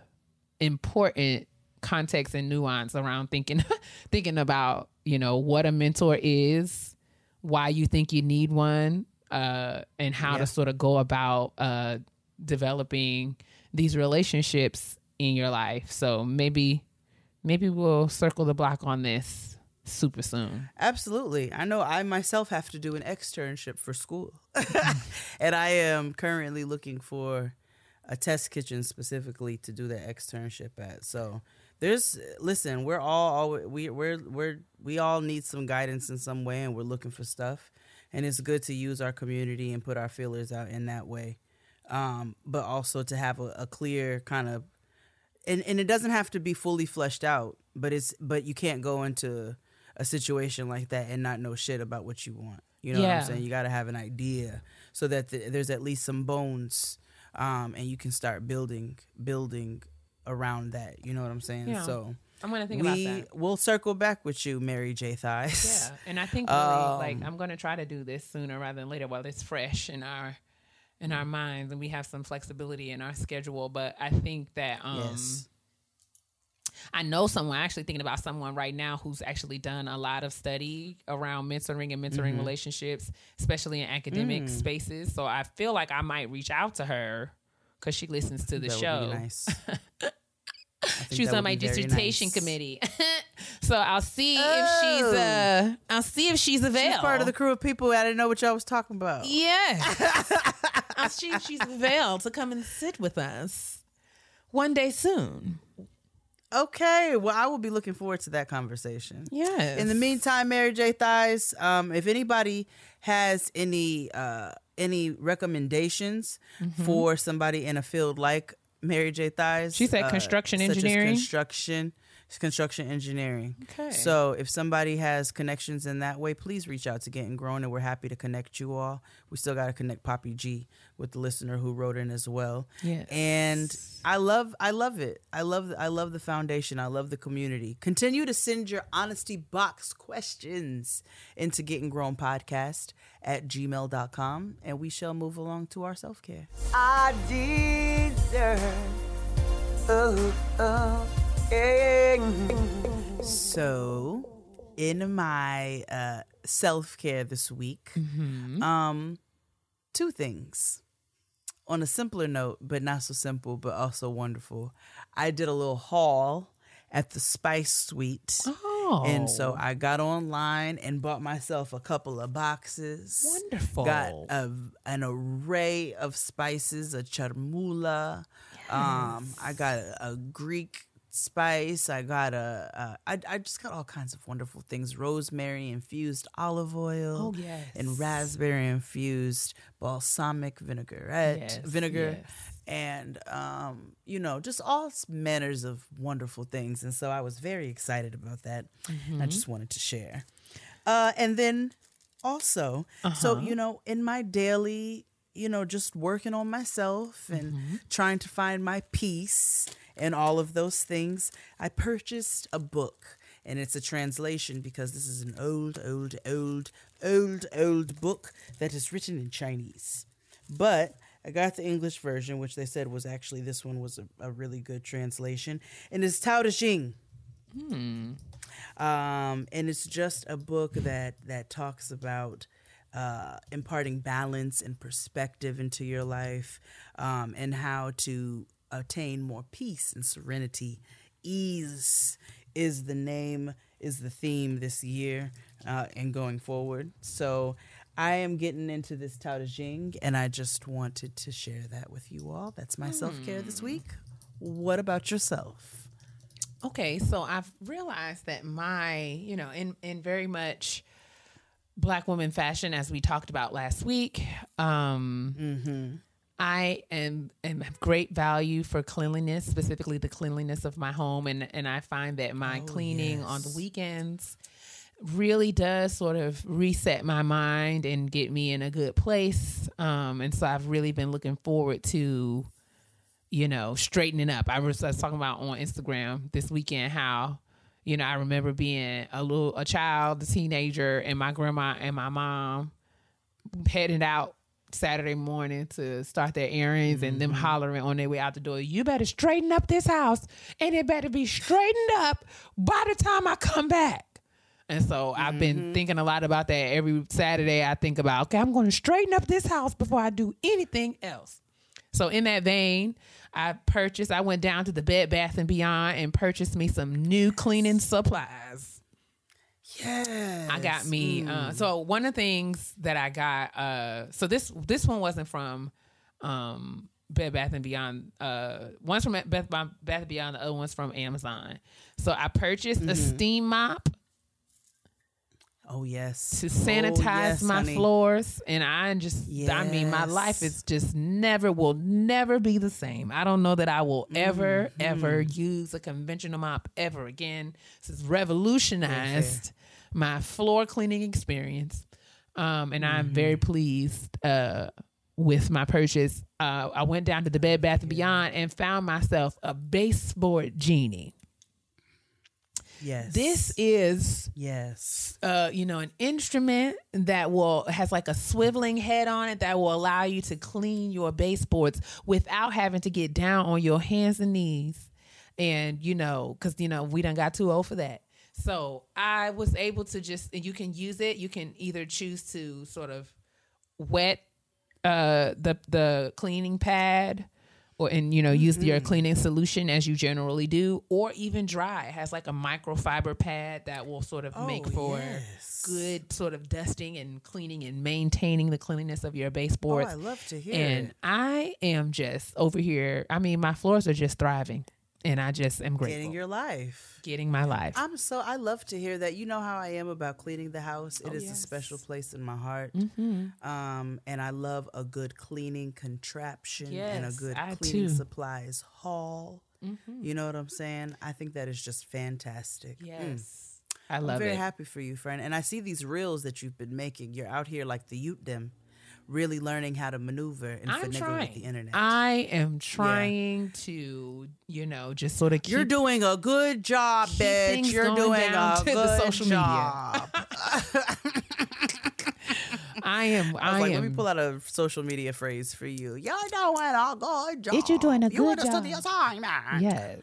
important context and nuance around thinking, thinking about, you know, what a mentor is, why you think you need one, uh, and how yeah. to sort of go about uh, developing these relationships in your life. So maybe, maybe we'll circle the block on this super soon. Absolutely. I know I myself have to do an externship for school. And I am currently looking for a test kitchen specifically to do that externship at. So there's, listen, we're all, we we're, we're, we all need some guidance in some way, and we're looking for stuff. And it's good to use our community and put our feelers out in that way. Um, but also to have a, a clear kind of, and, and it doesn't have to be fully fleshed out, but it's, but you can't go into a situation like that and not know shit about what you want. You know yeah. what I'm saying? You got to have an idea so that th- there's at least some bones, um, and you can start building, building around that. You know what I'm saying? Yeah. So I'm going to think we, about that. We'll circle back with you, Mary J. Thighs. Yeah. And I think really, um, like, I'm going to try to do this sooner rather than later while it's fresh in our, in our minds, and we have some flexibility in our schedule. But I think that, um, yes. I know someone, actually thinking about someone right now who's actually done a lot of study around mentoring and mentoring mm-hmm. relationships, especially in academic mm. spaces. So I feel like I might reach out to her because she listens to the that show. Would be nice. She was on my dissertation nice. committee. So I'll see oh. if she's uh, I'll see if she's available. She's part of the crew of people. I didn't know what y'all was talking about. Yes. I'll see if she's available to come and sit with us one day soon. Okay, well, I will be looking forward to that conversation. Yes. In the meantime, Mary J. Thighs, um, if anybody has any uh, any recommendations mm-hmm. for somebody in a field like Mary J. Thighs, she said uh, construction engineering, construction, construction engineering. Okay. So if somebody has connections in that way, please reach out to Getting Grown, and we're happy to connect you all. We still got to connect Poppy G with the listener who wrote in as well. Yes. And I love, I love it. I love, I love the foundation. I love the community. Continue to send your honesty box questions into Getting Grown Podcast at gmail dot com, and we shall move along to our self-care. I deserve, oh, oh, yeah. So in my uh, self-care this week, mm-hmm. um, two things. On a simpler note, but not so simple, but also wonderful. I did a little haul at the Spice Suite. Oh. And so I got online and bought myself a couple of boxes. Wonderful. Got a, an array of spices, a charmoula. Yes. Um, I got a, a Greek spice. I got a, a I, I just got all kinds of wonderful things. Rosemary infused olive oil, oh, yes. and raspberry infused balsamic vinaigrette, yes, vinegar, yes. and um, you know, just all manners of wonderful things. And so I was very excited about that. Mm-hmm. I just wanted to share. Uh, and then also, uh-huh. so you know, in my daily, you know, just working on myself and mm-hmm. trying to find my peace and all of those things, I purchased a book, and it's a translation because this is an old, old, old, old, old book that is written in Chinese. But I got the English version, which they said was actually, this one was a, a really good translation. And it's Tao Te Ching. Hmm. Um, and it's just a book that, that talks about Uh, imparting balance and perspective into your life, um, and how to attain more peace and serenity. Ease is the name, is the theme this year, uh, and going forward. So I am getting into this Tao Te Ching, and I just wanted to share that with you all. That's my mm. self-care this week. What about yourself? Okay, so I've realized that my, you know, in, in very much Black woman fashion, as we talked about last week, um, mm-hmm. I am, am have great value for cleanliness, specifically the cleanliness of my home. And, and I find that my oh, cleaning yes. on the weekends really does sort of reset my mind and get me in a good place. Um, and so I've really been looking forward to, you know, straightening up. I was, I was talking about on Instagram this weekend how, you know, I remember being a little, a child, a teenager, and my grandma and my mom headed out Saturday morning to start their errands, and them hollering on their way out the door, "You better straighten up this house, and it better be straightened up by the time I come back." And so I've mm-hmm. been thinking a lot about that. Every Saturday I think about, okay, I'm going to straighten up this house before I do anything else. So in that vein, I purchased, I went down to the Bed Bath and Beyond and purchased me some new cleaning supplies. Yes. I got me. Mm. Uh, so one of the things that I got, uh, so this, this one wasn't from, um, Bed Bath and Beyond. Uh, one's from Bed Bath and Beyond. The other one's from Amazon. So I purchased mm-hmm. a steam mop. Oh yes. To sanitize oh, yes, my honey. floors. And I just, yes. I mean, my life is just never, will never be the same. I don't know that I will ever, mm-hmm. ever use a conventional mop ever again. This has revolutionized mm-hmm. my floor cleaning experience. Um, and mm-hmm. I'm very pleased uh, with my purchase. Uh, I went down to the Bed Bath and Beyond and found myself a baseboard genie. Yes. This is yes. Uh, you know, an instrument that will has like a swiveling head on it that will allow you to clean your baseboards without having to get down on your hands and knees. And you know, because you know, we done got too old for that. So I was able to just, and you can use it, you can either choose to sort of wet uh the the cleaning pad. Or, and, you know, mm-hmm. use your cleaning solution as you generally do, or even dry. It has like a microfiber pad that will sort of oh, make for yes. good sort of dusting and cleaning and maintaining the cleanliness of your baseboards. Oh, I love to hear and it. And I am just over here. I mean, my floors are just thriving, and I just am grateful. Getting your life. Getting my life. I'm so, I love to hear that. You know how I am about cleaning the house. It oh, is yes. a special place in my heart. Mm-hmm. Um, and I love a good cleaning contraption yes, and a good I cleaning too. supplies haul. Mm-hmm. You know what I'm saying? I think that is just fantastic. Yes. Mm. I love it. I'm very it. happy for you, friend. And I see these reels that you've been making. You're out here like the Ute Dem, really learning how to maneuver and finagle with the internet. I am trying yeah. to, you know, just sort of keep... You're doing a good job, bitch. You're doing a good the social job. Media. I am. I, I was like, am. Let me pull out a social media phrase for you. You're doing a good job. You're doing a good you job. You understand. Yes.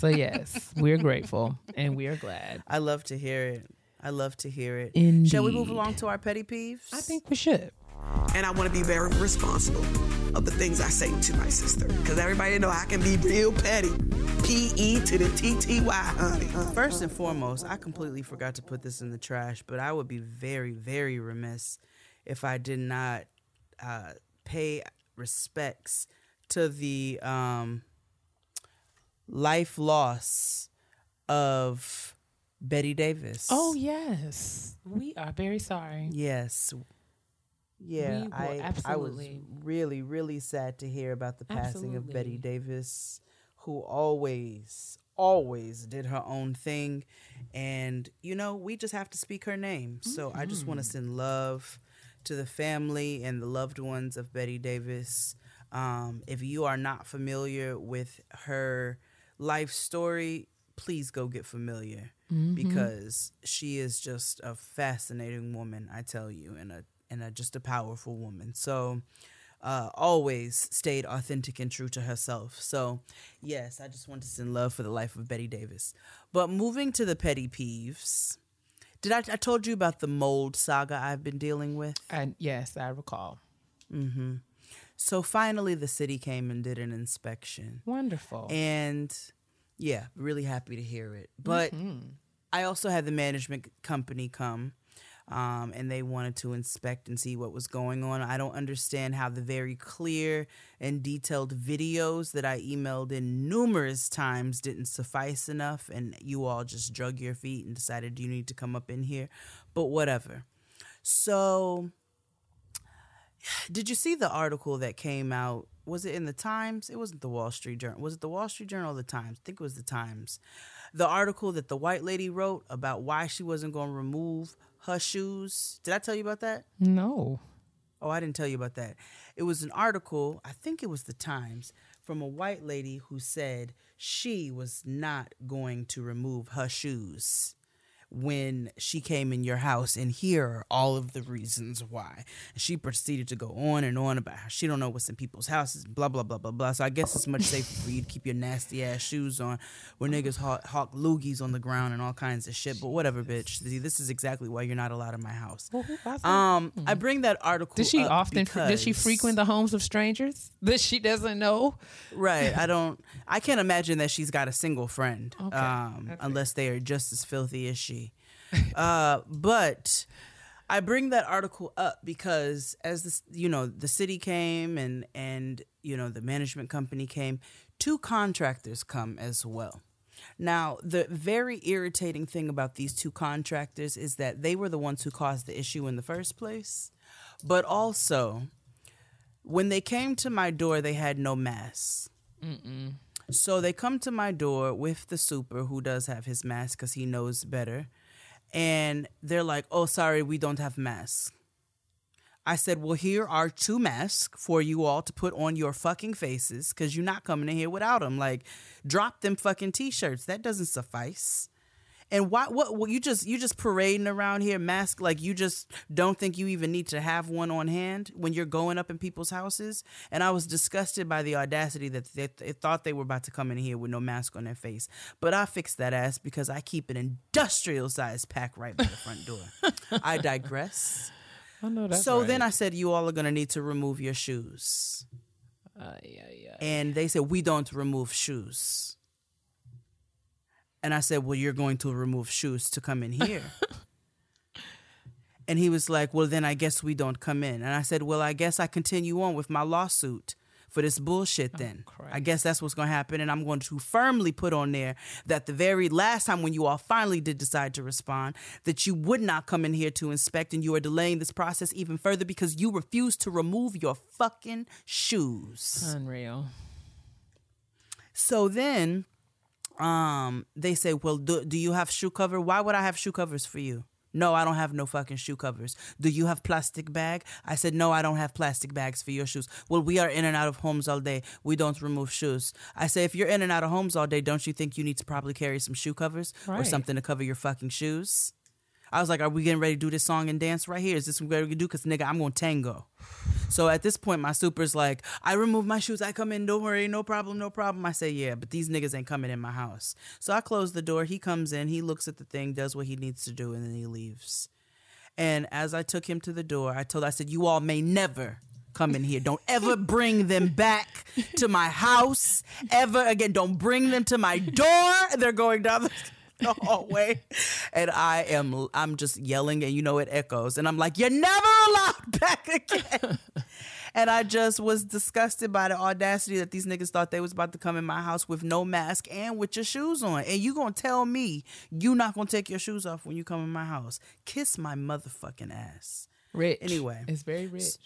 So yes, we're grateful and we are glad. I love to hear it. I love to hear it. Indeed. Shall we move along to our petty peeves? I think we should. And I want to be very responsible of the things I say to my sister, because everybody know I can be real petty. P E to the T T Y, honey. First and foremost, I completely forgot to put this in the trash, but I would be very, very remiss if I did not uh, pay respects to the um, life loss of... Betty Davis. Oh, yes. We are very sorry. Yes. Yeah, we I, absolutely. I was really, really sad to hear about the passing absolutely. of Betty Davis, who always, always did her own thing. And, you know, we just have to speak her name. So mm-hmm. I just want to send love to the family and the loved ones of Betty Davis. Um, if you are not familiar with her life story, please go get familiar. Mm-hmm. Because she is just a fascinating woman, I tell you, and a and a just a powerful woman. So uh, always stayed authentic and true to herself. So yes, I just want to send love for the life of Betty Davis. But moving to the petty peeves, did I I told you about the mold saga I've been dealing with? And yes, I recall. Mm-hmm. So finally, the city came and did an inspection. Wonderful. And yeah, really happy to hear it. But mm-hmm. I also had the management company come, um, and they wanted to inspect and see what was going on. I don't understand how the very clear and detailed videos that I emailed in numerous times didn't suffice enough, and you all just drug your feet and decided you need to come up in here. But whatever. So Did you see the article that came out? Was it in the Times? It wasn't the Wall Street Journal. Was it the Wall Street Journal or the Times? I think it was the Times. The article that the white lady wrote about why she wasn't going to remove her shoes. Did I tell you about that? No. Oh, I didn't tell you about that. It was an article, I think it was the Times, from a white lady who said she was not going to remove her shoes when she came in your house, and here are all of the reasons why. She proceeded to go on and on about how she don't know what's in people's houses, blah, blah, blah, blah, blah. So I guess it's much safer for you to keep your nasty-ass shoes on where niggas hawk, hawk loogies on the ground and all kinds of shit. But whatever, bitch. See, this is exactly why you're not allowed in my house. Um, I bring that article Did she up often, because... Does she frequent the homes of strangers that she doesn't know? Right. I don't... I can't imagine that she's got a single friend. Okay. Um, okay. Unless they are just as filthy as she. uh, but I bring that article up because as this, you know, the city came and, and, you know, the management company came, two contractors come as well. Now, the very irritating thing about these two contractors is that they were the ones who caused the issue in the first place. But also, when they came to my door, they had no masks. Mm-mm. So they come to my door with the super, who does have his mask because he knows better. And they're like, oh, sorry, we don't have masks. I said, well, here are two masks for you all to put on your fucking faces because you're not coming in here without them. Like, drop them fucking T-shirts. That doesn't suffice. And why? What? Well, you just you just parading around here, mask, like you just don't think you even need to have one on hand when you're going up in people's houses. And I was disgusted by the audacity that they, they thought they were about to come in here with no mask on their face. But I fixed that ass because I keep an industrial sized pack right by the front door. I digress. I know that's so right. Then I said, you all are going to need to remove your shoes. Uh, yeah, yeah. And they said, we don't remove shoes. And I said, well, you're going to remove shoes to come in here. And he was like, well, then I guess we don't come in. And I said, well, I guess I continue on with my lawsuit for this bullshit then. Oh, I guess that's what's going to happen. And I'm going to firmly put on there that the very last time when you all finally did decide to respond, that you would not come in here to inspect, and you are delaying this process even further because you refuse to remove your fucking shoes. Unreal. So then... Um, they say, well, do, do you have shoe cover? Why would I have shoe covers for you? No, I don't have no fucking shoe covers. Do you have plastic bag? I said, no, I don't have plastic bags for your shoes. Well, we are in and out of homes all day. We don't remove shoes. I say, if you're in and out of homes all day, don't you think you need to probably carry some shoe covers right. or something to cover your fucking shoes? I was like, are we getting ready to do this song and dance right here? Is this what we're going to do? Because, nigga, I'm going to tango. So at this point, my super's like, I remove my shoes. I come in. Don't worry. No problem. No problem. I say, yeah, but these niggas ain't coming in my house. So I close the door. He comes in. He looks at the thing, does what he needs to do, and then he leaves. And as I took him to the door, I told I said, you all may never come in here. Don't ever bring them back to my house ever again. Don't bring them to my door. They're going down the... the hallway, and I am I'm just yelling, and you know it echoes, and I'm like, you're never allowed back again. And I just was disgusted by the audacity that these niggas thought they was about to come in my house with no mask and with your shoes on, and you gonna tell me you not gonna take your shoes off when you come in my house? Kiss my motherfucking ass. Rich. Anyway, it's very rich.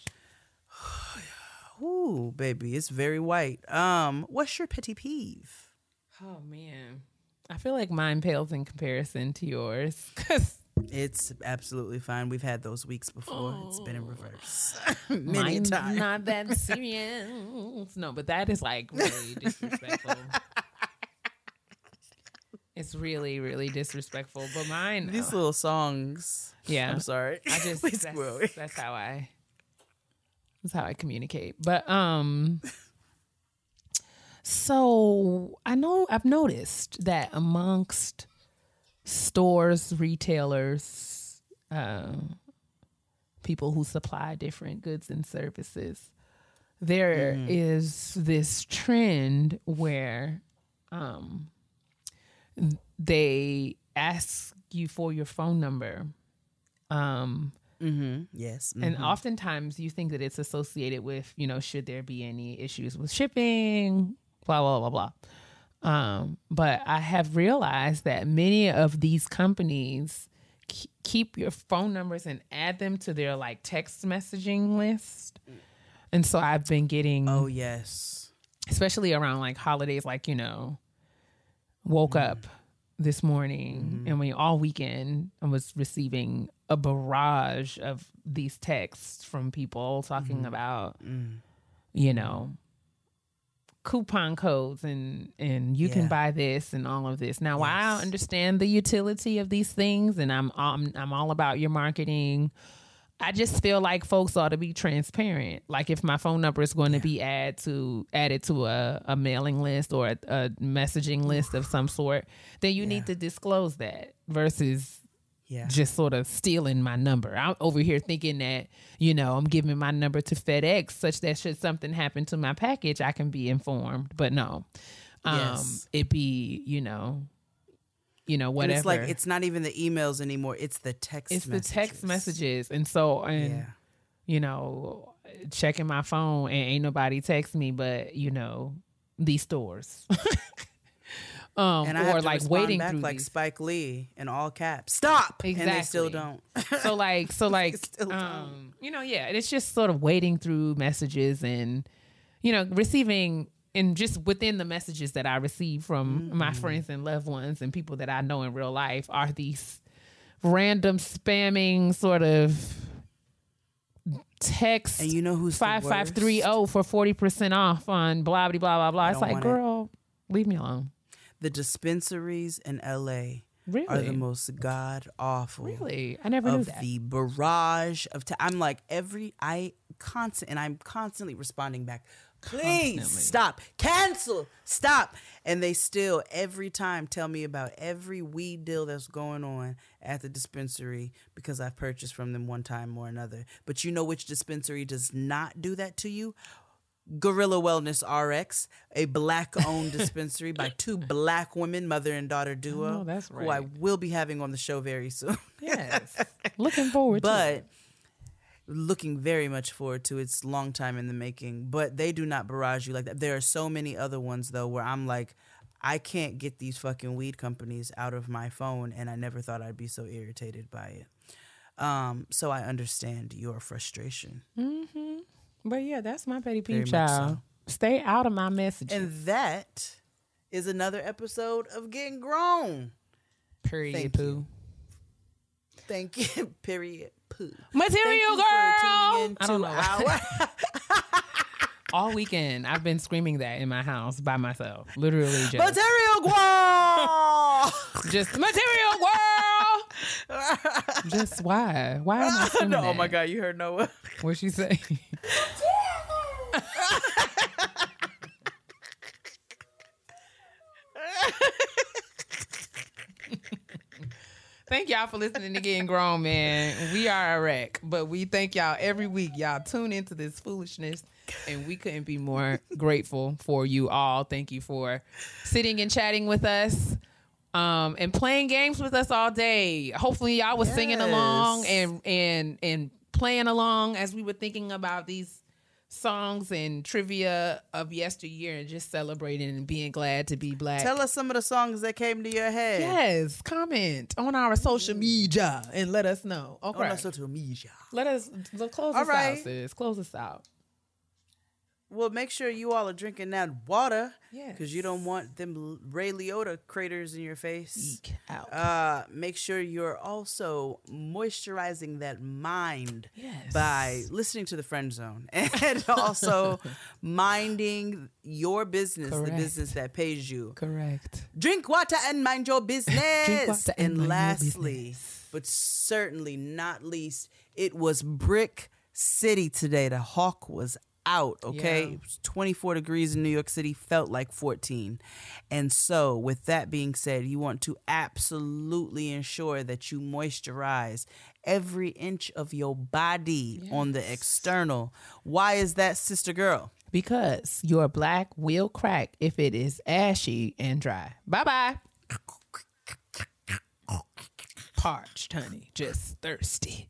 Ooh, baby, it's very white. Um what's your petty peeve? Oh man, I feel like mine pales in comparison to yours. It's absolutely fine. We've had those weeks before. Oh, it's been in reverse many times. Not that serious. No, but that is like really disrespectful. It's really, really disrespectful. But mine, these oh. little songs. Yeah, I'm sorry. I just that's, that's how I that's how I communicate. But um. So I know I've noticed that amongst stores, retailers, um, people who supply different goods and services, there mm-hmm. is this trend where um, they ask you for your phone number. Um, Mm-hmm. Yes. Mm-hmm. And oftentimes you think that it's associated with, you know, should there be any issues with shipping? Blah, blah, blah, blah. Um, but I have realized that many of these companies keep your phone numbers and add them to their like text messaging list. And so I've been getting, oh yes, especially around like holidays, like, you know, woke mm. up this morning mm. and we all weekend I was receiving a barrage of these texts from people talking mm. about, mm. you know, coupon codes and, and you yeah. can buy this and all of this. Now, yes. while I understand the utility of these things and I'm, I'm, I'm all about your marketing, I just feel like folks ought to be transparent. Like if my phone number is going yeah. to be add to, added to a, a mailing list or a, a messaging list of some sort, then you yeah. need to disclose that versus yeah. just sort of stealing my number. I'm over here thinking that, you know, I'm giving my number to FedEx such that should something happen to my package, I can be informed. But no, um, yes. it be, you know, you know, whatever. And it's like, it's not even the emails anymore. It's the text it's messages. It's the text messages. And so, and yeah. you know, checking my phone and ain't nobody text me, but you know, these stores. um, and I or have to like waiting back through like these. Spike Lee in all caps. Stop. Exactly. And they still don't. so like, so like, um, you know, yeah, it's just sort of wading through messages and, you know, receiving and just within the messages that I receive from mm-hmm. my friends and loved ones and people that I know in real life are these random spamming sort of text. And you know who's five five three oh for forty percent off on blah, blah, blah, blah, blah. It's like, girl, it. leave me alone. The dispensaries in L A really? Are the most god awful. Really? I never knew that. Of the barrage of, t- I'm like every, I constant, and I'm constantly responding back. Please Constantly. Stop. Cancel. Stop. And they still every time tell me about every weed deal that's going on at the dispensary because I've purchased from them one time or another. But you know which dispensary does not do that to you? Gorilla Wellness R X, a black-owned dispensary by two black women, mother and daughter duo, oh, that's right. who I will be having on the show very soon. Yes. Looking forward but, to it. Looking very much forward to it's long time in the making, but they do not barrage you like that. There are so many other ones though where I'm like, I can't get these fucking weed companies out of my phone, and I never thought I'd be so irritated by it. Um, so I understand your frustration. Mm-hmm. But yeah, that's my petty peeve, child. So. Stay out of my messages. And that is another episode of Getting Grown. Period. Thank poo. You. Thank you. Period. Poo. Material girl. I don't know. Our- All weekend, I've been screaming that in my house by myself. Literally, just material girl. just material girl. just why? Why am I screaming? No, that? Oh my God, you heard Noah? What'd she say? Thank y'all for listening to Getting Grown, man. We are a wreck, but we thank y'all every week. Y'all tune into this foolishness, and we couldn't be more grateful for you all. Thank you for sitting and chatting with us um, and playing games with us all day. Hopefully y'all was yes. singing along and, and, and playing along as we were thinking about these songs and trivia of yesteryear and just celebrating and being glad to be black. Tell us some of the songs that came to your head. Yes, comment on our social media and let us know. Okay. On our social media. Let us let, close all us right. out, sis. Close us out. Well, make sure you all are drinking that water because yes. you don't want them Ray Liotta craters in your face. Eek out. Uh, make sure you're also moisturizing that mind yes. by listening to The Friend Zone and also minding your business, Correct. The business that pays you. Correct. Drink water and mind your business. Drink water and, and mind lastly, your business. But certainly not least, it was Brick City today. The Hawk was out, okay? Yeah. It was twenty-four degrees in New York City, felt like fourteen. And so, with that being said, you want to absolutely ensure that you moisturize every inch of your body yes. on the external. Why is that, sister girl? Because your black will crack if it is ashy and dry. Bye-bye. Parched, honey. Just thirsty.